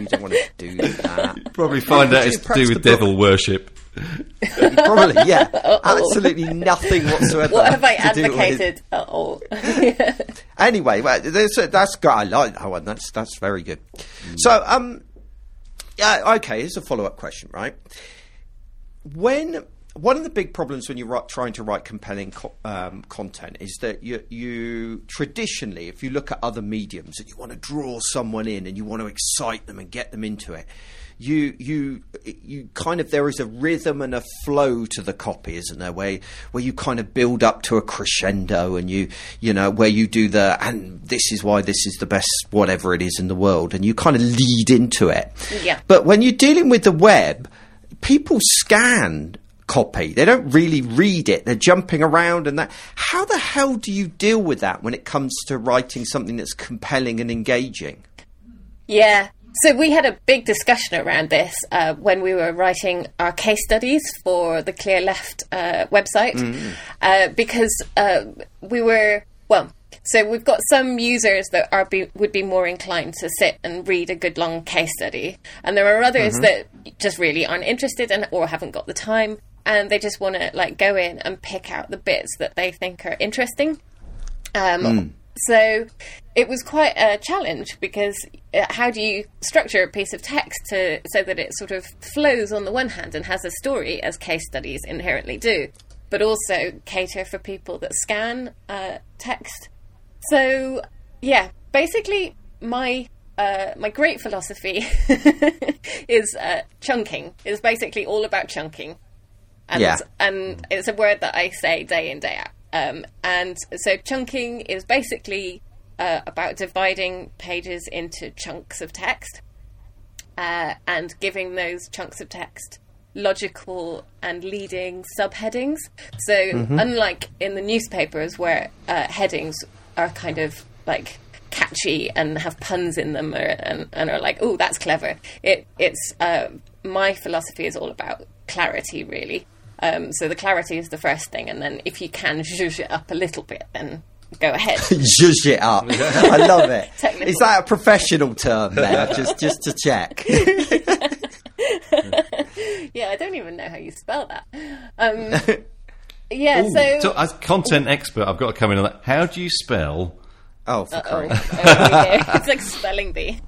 you don't want to do that. You probably find out it's to do with devil worship. Probably, yeah. Absolutely nothing whatsoever. What have I advocated at all? Anyway, well, that's good. I like that one. That's very good. So, here's a follow-up question, right? When one of the big problems when you're trying to write compelling content is that you traditionally, if you look at other mediums and you want to draw someone in and you want to excite them and get them into it, you kind of, there is a rhythm and a flow to the copy, isn't there, where you kind of build up to a crescendo and you know, where you do the, and this is why this is the best whatever it is in the world, and you kind of lead into it. Yeah. But when you're dealing with the web, people scan copy. They don't really read it. They're jumping around and that. How the hell do you deal with that when it comes to writing something that's compelling and engaging? Yeah. So we had a big discussion around this when we were writing our case studies for the Clear Left website, because we were, well, so we've got some users that would be more inclined to sit and read a good long case study. And there are others that just really aren't interested and or haven't got the time. And they just want to like go in and pick out the bits that they think are interesting. So it was quite a challenge because how do you structure a piece of text so that it sort of flows on the one hand and has a story, as case studies inherently do, but also cater for people that scan text. So, yeah, basically my great philosophy is chunking. It's basically all about chunking. And it's a word that I say day in, day out. And so chunking is basically about dividing pages into chunks of text and giving those chunks of text logical and leading subheadings. So unlike in the newspapers where headings are kind of like catchy and have puns in them and are like, oh, that's clever. It's my philosophy is all about clarity, really. So the clarity is the first thing, and then if you can zhuzh it up a little bit, then go ahead. Zhuzh it up. I love it. Is that a professional term there? just to check. Yeah, I don't even know how you spell that. Yeah. So as content expert, I've got to come in on that. How do you spell? Oh, for Christ. It's like spelling bee.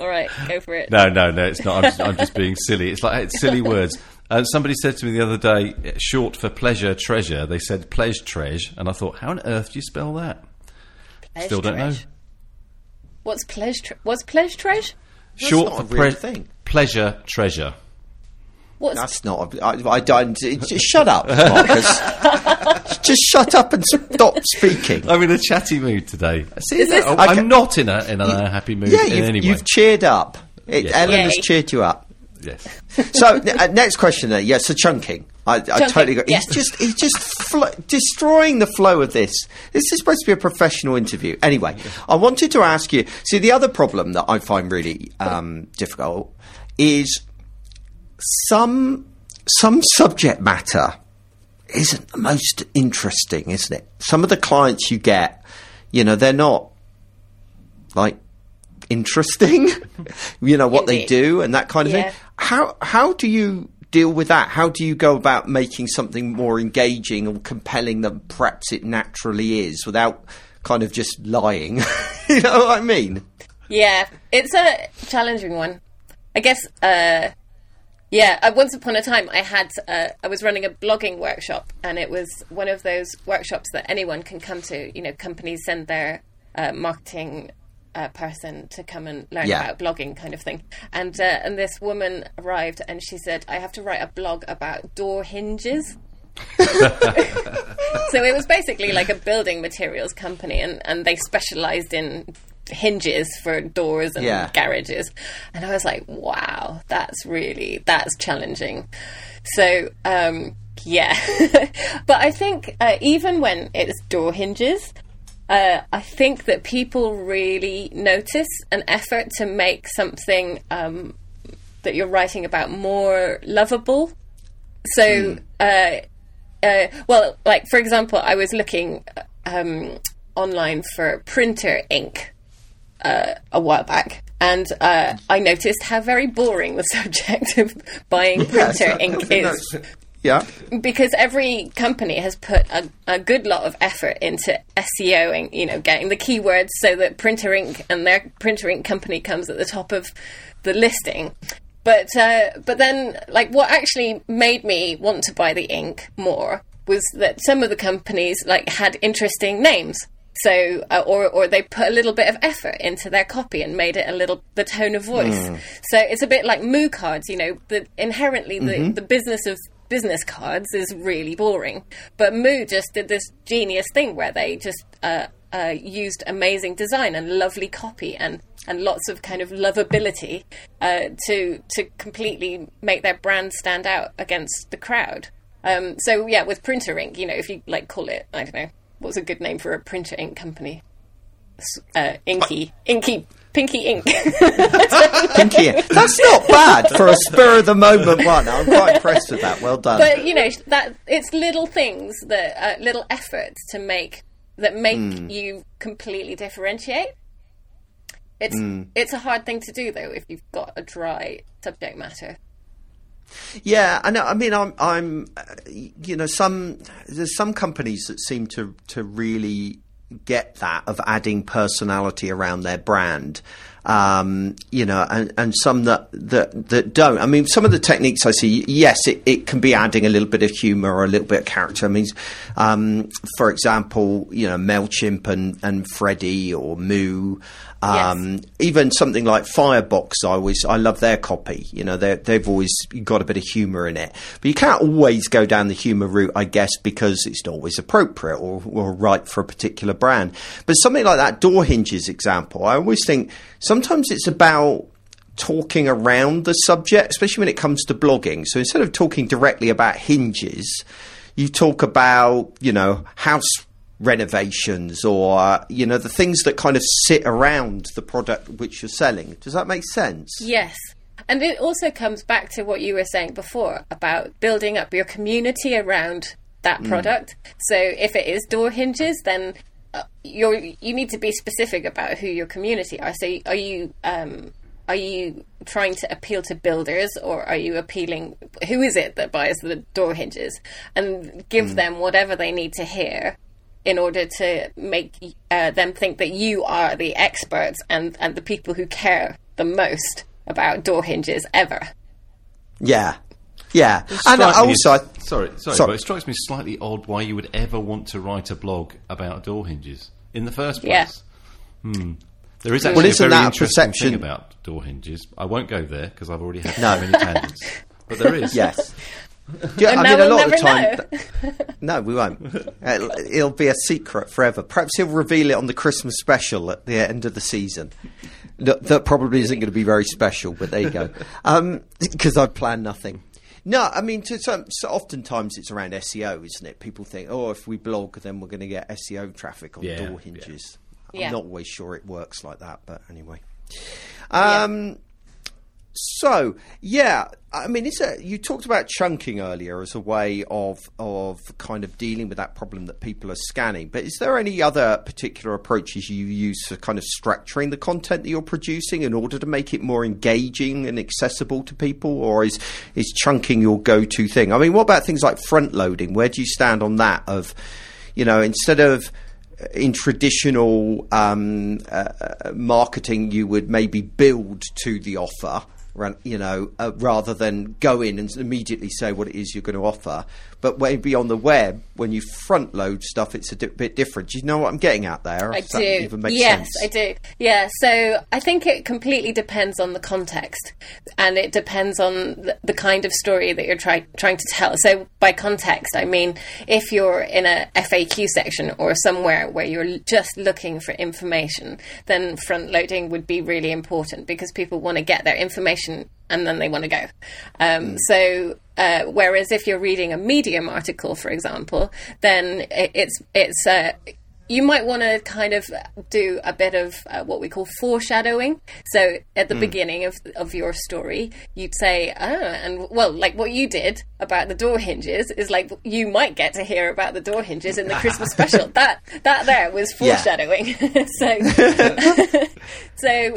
All right, go for it. No, it's not. I'm just being silly. It's like it's silly words. Somebody said to me the other day, short for pleasure, treasure. They said pleasure, treasure, and I thought, how on earth do you spell that? Pleasure. Still don't know. What's pleasure? What's pleasure, treasure? Short for pleasure, treasure. That's not. Just shut up, Marcus. Just shut up and stop speaking. I'm in a chatty mood today. I'm not in a happy mood. Yeah, you've cheered up. Ellen has cheered you up. Yes. So next question there. Yes, so chunking. I totally agree. Yeah. He's just destroying the flow of this. This is supposed to be a professional interview. Anyway, I wanted to ask you. See, the other problem that I find really difficult is. Some subject matter isn't the most interesting, isn't it? Some of the clients you get, you know, they're not like interesting, you know, what they do and that kind of thing. How do you deal with that? How do you go about making something more engaging or compelling than perhaps it naturally is without kind of just lying? You know what I mean? Yeah, it's a challenging one. I guess... Yeah, once upon a time I was running a blogging workshop, and it was one of those workshops that anyone can come to. You know, companies send their marketing person to come and learn about blogging kind of thing. And this woman arrived and she said, I have to write a blog about door hinges. So it was basically like a building materials company, and they specialized in hinges for doors and garages, and I was like, wow, that's challenging. So but I think even when it's door hinges, I think that people really notice an effort to make something that you're writing about more lovable. So well, like for example, I was looking online for printer ink a while back, and I noticed how very boring the subject of buying printer ink is. Yeah, because every company has put a good lot of effort into SEO and, you know, getting the keywords so that printer ink and their printer ink company comes at the top of the listing. But then, like, what actually made me want to buy the ink more was that some of the companies, like, had interesting names. So, or they put a little bit of effort into their copy and made it a little, the tone of voice. So it's a bit like Moo cards, you know, the business of business cards is really boring. But Moo just did this genius thing where they just used amazing design and lovely copy and lots of kind of lovability to completely make their brand stand out against the crowd. So, yeah, with printer ink, you know, if you, like, call it, I don't know, what's a good name for a printer ink company? Pinky Ink. Pinky Ink. That's not bad for a spur of the moment one. I'm quite impressed with that. Well done. But, you know, that it's little things, that little efforts to make that make you completely differentiate. It's a hard thing to do, though, if you've got a dry subject matter. Yeah, I know. I mean, I'm you know, there's some companies that seem to really get that of adding personality around their brand, you know, and some that don't. I mean, some of the techniques I see, yes, it can be adding a little bit of humor or a little bit of character. I mean, for example, you know, MailChimp and Freddie or Moo, even something like Firebox, I love their copy. You know, they've always got a bit of humor in it, but you can't always go down the humor route, I guess, because it's not always appropriate or right for a particular brand. But something like that door hinges example, I always think sometimes it's about talking around the subject, especially when it comes to blogging. So instead of talking directly about hinges, you talk about, you know, house renovations or, you know, the things that kind of sit around the product which you're selling. Does that make sense? Yes. And it also comes back to what you were saying before about building up your community around that product. So if it is door hinges, then you need to be specific about who your community are. So are you trying to appeal to builders, or are you appealing, who is it that buys the door hinges, and give them whatever they need to hear in order to make them think that you are the experts and the people who care the most about door hinges ever. Yeah. Yeah. And also... Sorry, but it strikes me slightly odd why you would ever want to write a blog about door hinges in the first place. Yeah. There is actually a very interesting thing about door hinges. I won't go there because I've already had so many tangents. But there is. Yes. No, we won't. It'll be a secret forever. Perhaps he'll reveal it on the Christmas special at the end of the season. That probably isn't going to be very special, but there you go. Because I've planned nothing. No, I mean, so oftentimes it's around SEO, isn't it? People think, oh, if we blog, then we're going to get SEO traffic on door hinges. Yeah. I'm not always sure it works like that, but anyway. So, yeah, I mean, you talked about chunking earlier as a way of kind of dealing with that problem that people are scanning. But is there any other particular approaches you use for kind of structuring the content that you're producing in order to make it more engaging and accessible to people? Or is chunking your go-to thing? I mean, what about things like front loading? Where do you stand on that of, you know, instead of... in traditional marketing, you would maybe build to the offer, you know, rather than go in and immediately say what it is you're going to offer. But maybe on the web, when you front load stuff, it's a bit different. Do you know what I'm getting at there? I do. That even make sense? Yes, I do. Yeah. So I think it completely depends on the context, and it depends on the kind of story that you're trying to tell. So by context, I mean, if you're in a FAQ section or somewhere where you're just looking for information, then front loading would be really important because people want to get their information and then they want to go. So whereas if you're reading a Medium article, for example, then it's you might want to kind of do a bit of what we call foreshadowing. So at the beginning of your story, you'd say, like what you did about the door hinges is like, you might get to hear about the door hinges in the Christmas special. That there was foreshadowing. Yeah.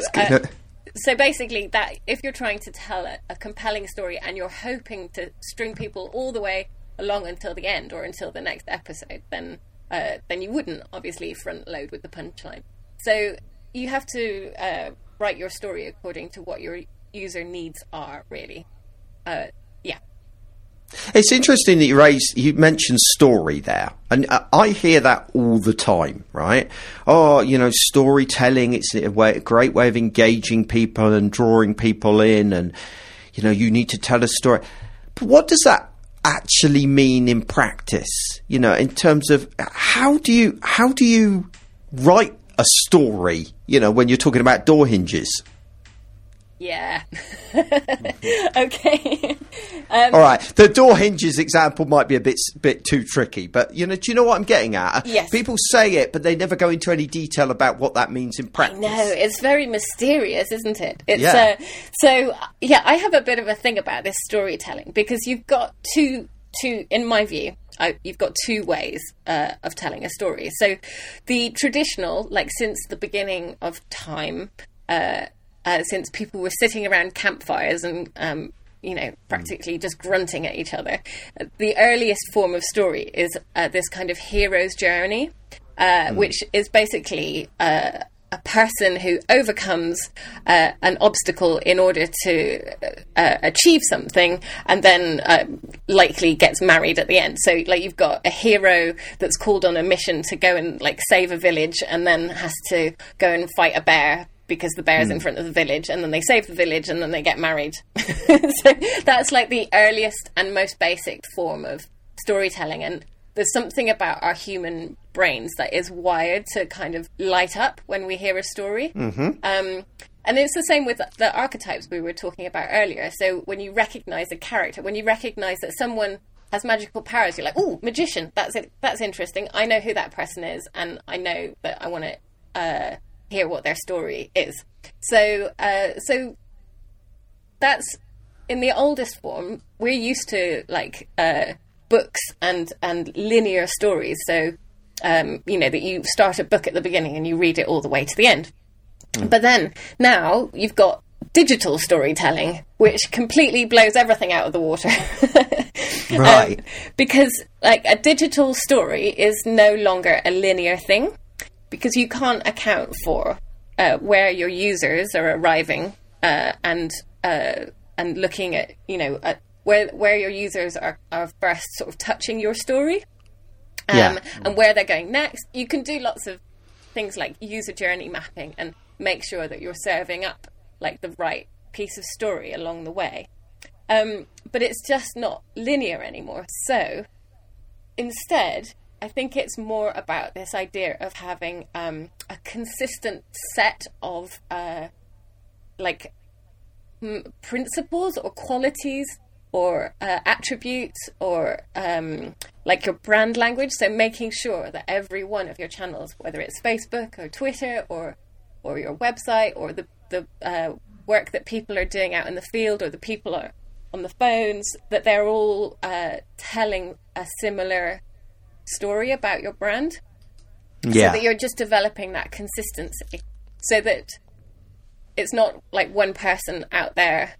So basically, that if you're trying to tell a compelling story and you're hoping to string people all the way along until the end or until the next episode, then you wouldn't obviously front load with the punchline. So you have to write your story according to what you're user needs are, really. Yeah. It's interesting that you mentioned story there, and I hear that all the time, right? Oh, you know, storytelling, it's a great way of engaging people and drawing people in, and, you know, you need to tell a story. But what does that actually mean in practice, you know, in terms of how do you write a story, you know, when you're talking about door hinges? Yeah. Okay. All right. The door hinges example might be a bit too tricky, but, you know, do you know what I'm getting at? Yes. People say it, but they never go into any detail about what that means in practice. No, it's very mysterious, isn't it? It's, yeah. So, I have a bit of a thing about this storytelling, because you've got two, in my view, you've got two ways of telling a story. So the traditional, like since the beginning of time, since people were sitting around campfires and, you know, practically just grunting at each other, the earliest form of story is this kind of hero's journey, which is basically a person who overcomes an obstacle in order to achieve something, and then likely gets married at the end. So, like, you've got a hero that's called on a mission to go and, like, save a village, and then has to go and fight a bear, because the bear's in front of the village, and then they save the village, and then they get married. So that's like the earliest and most basic form of storytelling. And there's something about our human brains that is wired to kind of light up when we hear a story. Mm-hmm. And it's the same with the archetypes we were talking about earlier. So when you recognize a character, when you recognize that someone has magical powers, you're like, oh, magician, that's it. That's interesting. I know who that person is, and I know that I want to... hear what their story is. So that's in the oldest form. We're used to, like, books and linear stories, so you know, that you start a book at the beginning and you read it all the way to the end. But then now you've got digital storytelling, which completely blows everything out of the water. Right. Because, like, a digital story is no longer a linear thing, because you can't account for where your users are arriving and looking at, you know, at where your users are first sort of touching your story, and where they're going next. You can do lots of things like user journey mapping and make sure that you're serving up, like, the right piece of story along the way. But it's just not linear anymore. So instead... I think it's more about this idea of having a consistent set of principles or qualities or attributes or like your brand language. So making sure that every one of your channels, whether it's Facebook or Twitter or your website or the work that people are doing out in the field or the people are on the phones, that they're all telling a similar story about your brand, so that you're just developing that consistency, so that it's not like one person out there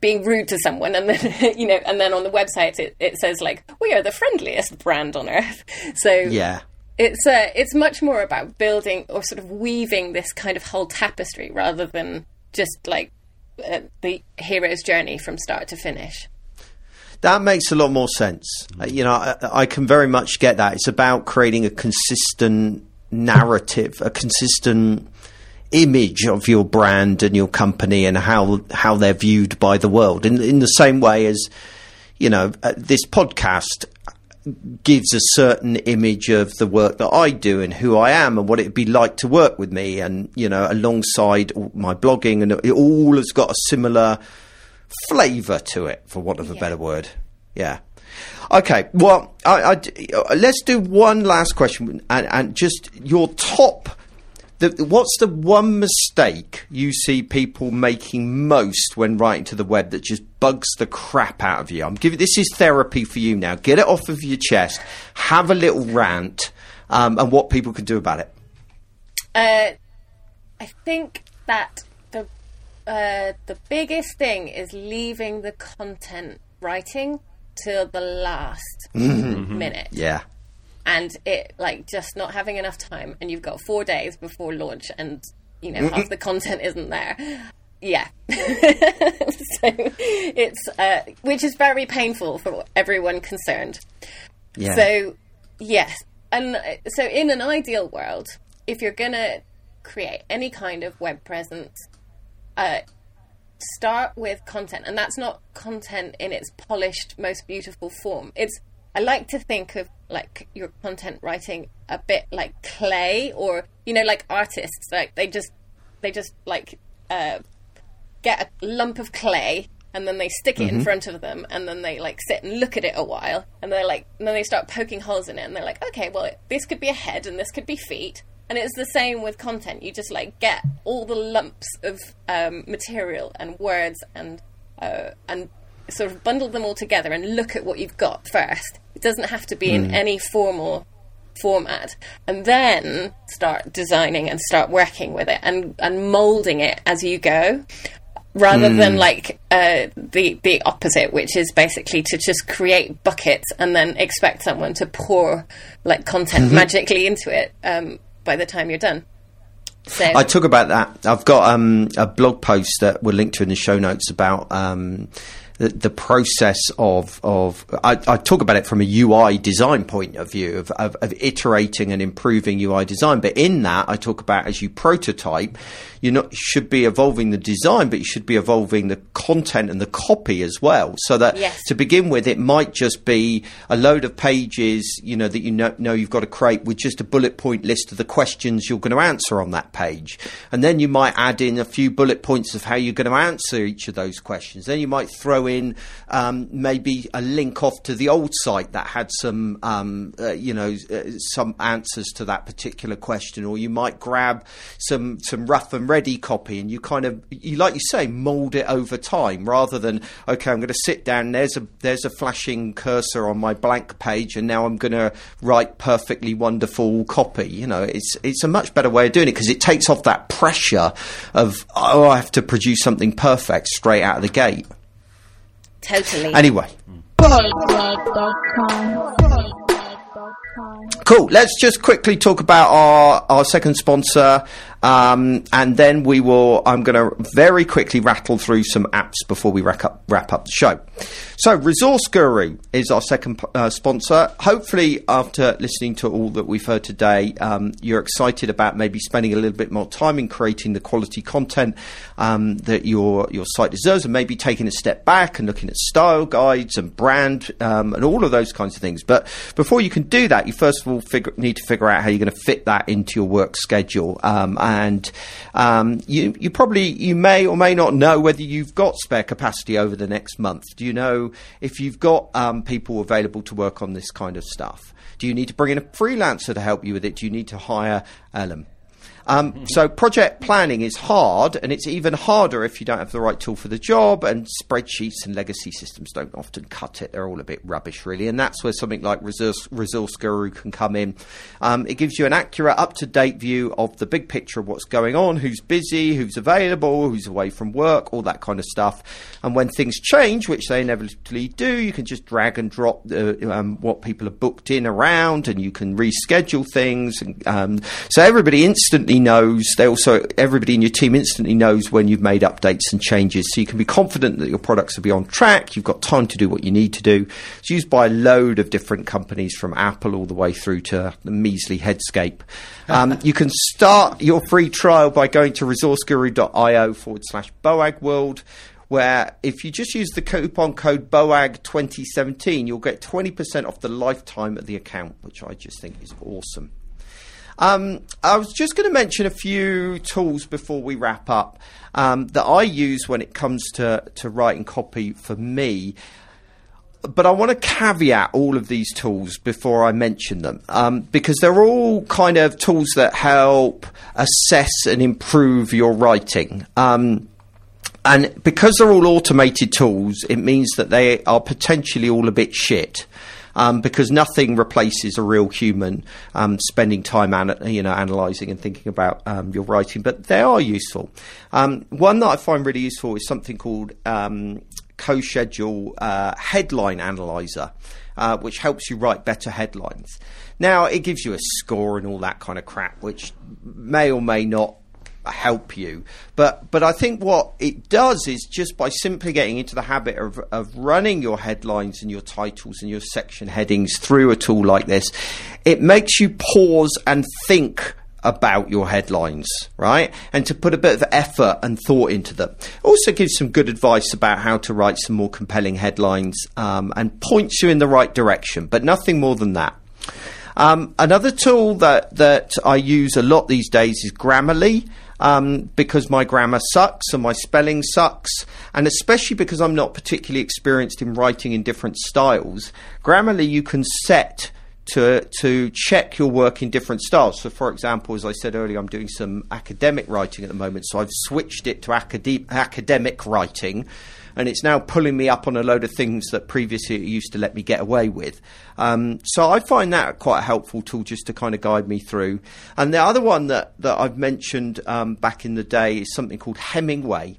being rude to someone, and then, you know, and then on the website it says, like, we are the friendliest brand on earth. So it's much more about building or sort of weaving this kind of whole tapestry, rather than just like the hero's journey from start to finish. That makes a lot more sense. You know, I can very much get that. It's about creating a consistent narrative, a consistent image of your brand and your company, and how they're viewed by the world. In the same way as, you know, this podcast gives a certain image of the work that I do and who I am and what it would be like to work with me. And, you know, alongside my blogging, and it all has got a similar flavor to it, for want of a better word. Okay, well, I let's do one last question, and just your what's the one mistake you see people making most when writing to the web that just bugs the crap out of you? This is therapy for you now. Get it off of your chest, have a little rant, and what people can do about it. I think that the biggest thing is leaving the content writing till the last minute. Yeah. And it, like, just not having enough time, and you've got 4 days before launch, and you know, half the content isn't there. Yeah. So it's, which is very painful for everyone concerned. Yeah. So, yes. And so in an ideal world, if you're going to create any kind of web presence, start with content. And that's not content in its polished, most beautiful form. It's, I like to think of like your content writing a bit like clay, or, you know, like artists, like they just like, get a lump of clay and then they stick it in front of them, and then they like sit and look at it a while, and they're like, and then they start poking holes in it, and they're like, okay, well, this could be a head and this could be feet. And it's the same with content. You just like get all the lumps of material and words and sort of bundle them all together and look at what you've got first. It doesn't have to be in any formal format, and then start designing and start working with it and molding it as you go, rather than like the opposite, which is basically to just create buckets and then expect someone to pour like content magically into it by the time you're done. So I talk about that. I've got a blog post that we'll link to in the show notes about the process of I talk about it from a UI design point of view of iterating and improving UI design. But in that, I talk about as you prototype, you should be evolving the design, but you should be evolving the content and the copy as well. So that to begin with, it might just be a load of pages, that you've got to create with just a bullet point list of the questions you're going to answer on that page. And then you might add in a few bullet points of how you're going to answer each of those questions. Then you might throw in maybe a link off to the old site that had some some answers to that particular question, or you might grab some rough and ready copy, and you kind of, you like you say, mold it over time, rather than okay, I'm going to sit down, there's a flashing cursor on my blank page, and now I'm going to write perfectly wonderful copy. It's a much better way of doing it, because it takes off that pressure of I have to produce something perfect straight out of the gate. Totally. Anyway. Cool. Let's just quickly talk about our second sponsor, and then I'm going to very quickly rattle through some apps before we wrap up the show. So Resource Guru is our second sponsor. Hopefully, after listening to all that we've heard today, you're excited about maybe spending a little bit more time in creating the quality content that your site deserves, and maybe taking a step back and looking at style guides and brand and all of those kinds of things. But before you can do that, you first of all need to figure out how you're going to fit that into your work schedule. You probably, you may or may not know whether you've got spare capacity over the next month. Do you know if you've got people available to work on this kind of stuff? Do you need to bring in a freelancer to help you with it? Do you need to hire Ellen? So project planning is hard, and it's even harder if you don't have the right tool for the job, and spreadsheets and legacy systems don't often cut it. They're all a bit rubbish, really, and that's where something like Resource Guru can come in. It gives you an accurate, up-to-date view of the big picture of what's going on, who's busy, who's available, who's away from work, all that kind of stuff. And when things change, which they inevitably do, you can just drag and drop what people are booked in around, and you can reschedule things. And, so everybody instantly knows. Everybody in your team instantly knows when you've made updates and changes, so you can be confident that your products will be on track. You've got time to do what you need to do. It's used by a load of different companies, from Apple all the way through to the measly Headscape. You can start your free trial by going to resourceguru.io/Boagworld, where if you just use the coupon code BOAG2017, you'll get 20% off the lifetime of the account, which I just think is awesome. I was just going to mention a few tools before we wrap up that I use when it comes to writing copy for me. But I want to caveat all of these tools before I mention them, because they're all kind of tools that help assess and improve your writing. And because they're all automated tools, it means that they are potentially all a bit shit. Because nothing replaces a real human spending time analysing and thinking about your writing, but they are useful. One that I find really useful is something called Co-Schedule Headline Analyzer, which helps you write better headlines. Now, it gives you a score and all that kind of crap, which may or may not help you. But I think what it does is just by simply getting into the habit of running your headlines and your titles and your section headings through a tool like this, it makes you pause and think about your headlines, right? And to put a bit of effort and thought into them. Also gives some good advice about how to write some more compelling headlines, and points you in the right direction, but nothing more than that. Another tool that I use a lot these days is Grammarly, because my grammar sucks and my spelling sucks, and especially because I'm not particularly experienced in writing in different styles. Grammarly you can set to check your work in different styles. So, for example, as I said earlier, I'm doing some academic writing at the moment, so I've switched it to academic writing, and it's now pulling me up on a load of things that previously it used to let me get away with. So I find that quite a helpful tool just to kind of guide me through. And the other one that I've mentioned back in the day is something called Hemingway.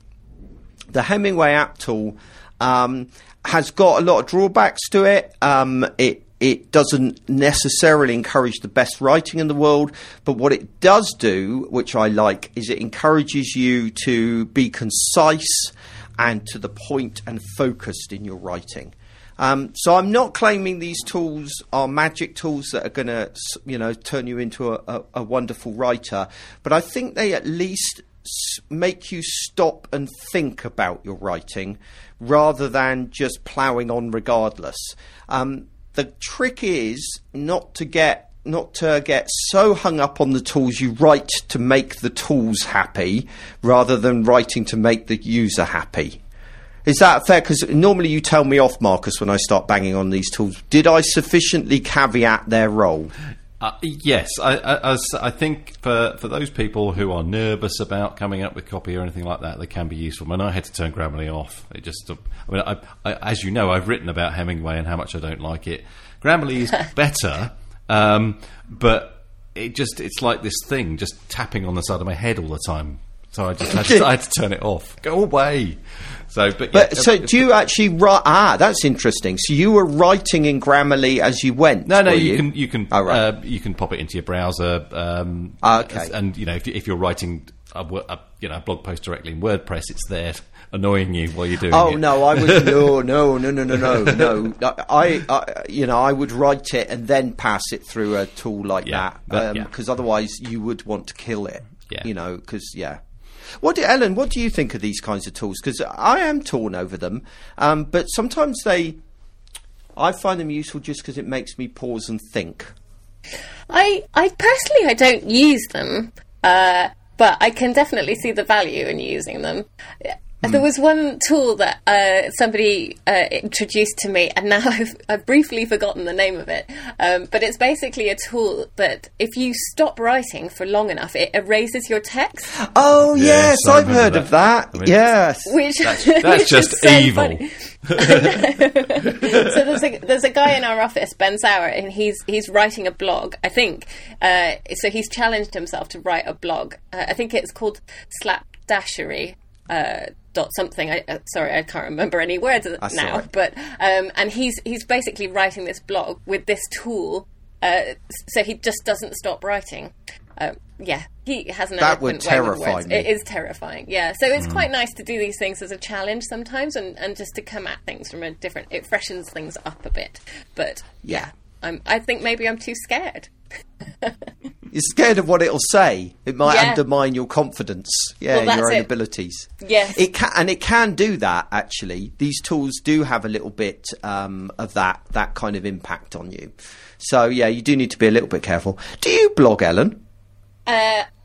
The Hemingway app tool has got a lot of drawbacks to it. It doesn't necessarily encourage the best writing in the world, but what it does do, which I like, is it encourages you to be concise and to the point and focused in your writing. So I'm not claiming these tools are magic tools that are going to, turn you into a wonderful writer, but I think they at least make you stop and think about your writing rather than just ploughing on regardless. The trick is not to get so hung up on the tools you write to make the tools happy rather than writing to make the user happy. Is that fair? Because normally you tell me off, Marcus, when I start banging on these tools. Did I sufficiently caveat their role? Yes. I think for those people who are nervous about coming up with copy or anything like that, they can be useful. When I had to turn Grammarly off, it just... I mean, as you know, I've written about Hemingway and how much I don't like it. Grammarly is better, but it's like this thing just tapping on the side of my head all the time. So I had to turn it off. Go away. So do you actually write? Ah, that's interesting. So you were writing in Grammarly as you went. No, you can. Oh, right. You can pop it into your browser. Okay. And if you're writing a blog post directly in WordPress, it's there annoying you while you're doing it. No. I would write it and then pass it through a tool like that because otherwise you would want to kill it. Yeah. Ellen, what do you think of these kinds of tools? Because I am torn over them, but sometimes I find them useful just because it makes me pause and think. I personally don't use them, but I can definitely see the value in using them. There was one tool that somebody introduced to me, and now I've briefly forgotten the name of it. But it's basically a tool that if you stop writing for long enough, it erases your text. Oh, yes, I've heard of that. I mean, yes. That's just evil. So there's a guy in our office, Ben Sauer, and he's writing a blog, I think. So he's challenged himself to write a blog. I think it's called Slapdashery. .something. I can't remember any words now. Right. But and he's basically writing this blog with this tool, so he just doesn't stop writing. He has an eloquent way with words. It is terrifying. Yeah, so it's quite nice to do these things as a challenge sometimes, and just to come at things from a different. It freshens things up a bit. But I think maybe I'm too scared. You're scared of what it'll say. It might undermine your confidence, your own abilities. Yes. It can do that, actually. These tools do have a little bit of that kind of impact on you. So, yeah, you do need to be a little bit careful. Do you blog, Ellen? I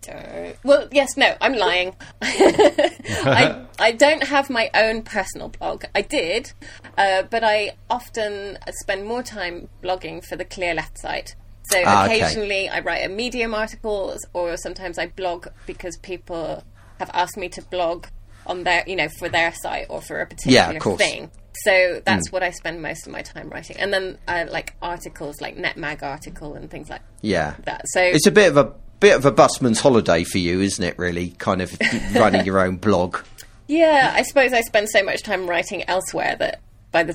don't. Well, yes, no, I'm lying. I don't have my own personal blog. I did, but I often spend more time blogging for the Clear Left site. So occasionally I write a Medium article, or sometimes I blog because people have asked me to blog on their, for their site or for a particular thing. So that's what I spend most of my time writing. And then like articles, like NetMag article and things like that. So it's a bit of a busman's holiday for you, isn't it, really? Kind of running your own blog. Yeah, I suppose I spend so much time writing elsewhere that then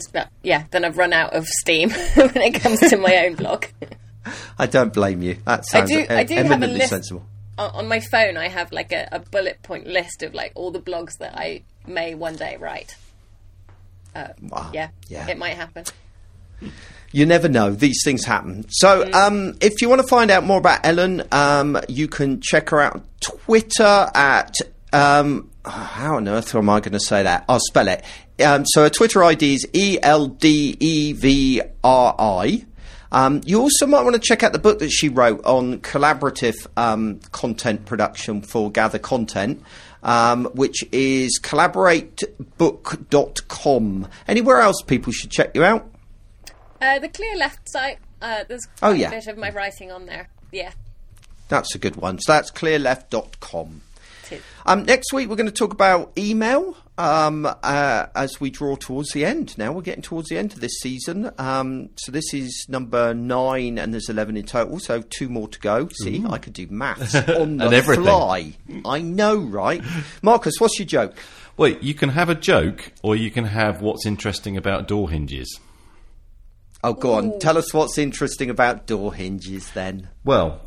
I've run out of steam when it comes to my own blog. I don't blame you. That sounds eminently sensible. on my phone, I have like a bullet point list of like all the blogs that I may one day write. Wow. Yeah, it might happen. You never know. These things happen. So if you want to find out more about Ellen, you can check her out on Twitter at... how on earth am I going to say that? I'll spell it. So her Twitter ID is ELDEVRI. You also might want to check out the book that she wrote on collaborative content production for Gather Content, which is CollaborateBook.com. Anywhere else people should check you out? The Clear Left site. There's quite a bit of my writing on there. Yeah. That's a good one. So that's clearleft.com. Next week, we're going to talk about email as we draw towards the end. Now we're getting towards the end of this season. So this is number 9 and there's 11 in total. So 2 more to go. See, I could do maths on the fly. I know, right? Marcus, what's your joke? Well, you can have a joke or you can have what's interesting about door hinges. Oh, go on. Tell us what's interesting about door hinges then. Well...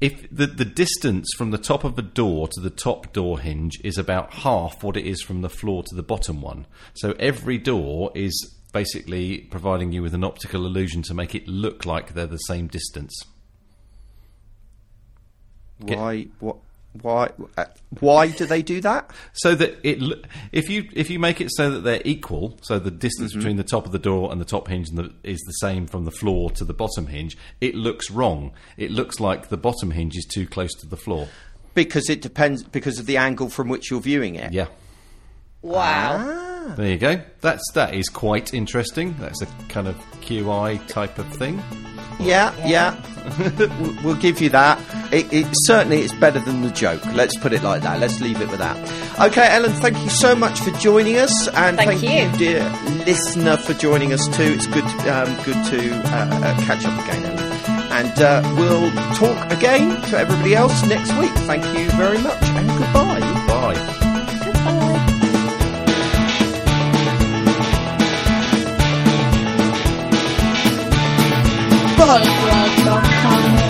if the distance from the top of a door to the top door hinge is about half what it is from the floor to the bottom one. So every door is basically providing you with an optical illusion to make it look like they're the same distance. Why do they do that? So that if you make it so that they're equal, so the distance between the top of the door and the top hinge is the same from the floor to the bottom hinge, it looks wrong. It looks like the bottom hinge is too close to the floor. Because it depends because of the angle from which you're viewing it. Yeah. Wow. Ah. There you go. That is quite interesting. That's a kind of QI type of thing. Yeah. We'll give you that. It certainly is better than the joke. Let's put it like that. Let's leave it with that. Okay, Ellen, thank you so much for joining us, and thank you, dear listener, for joining us too. It's good, good to catch up again, Ellen. And we'll talk again to everybody else next week. Thank you very much, and goodbye. Bye. Boagworld.com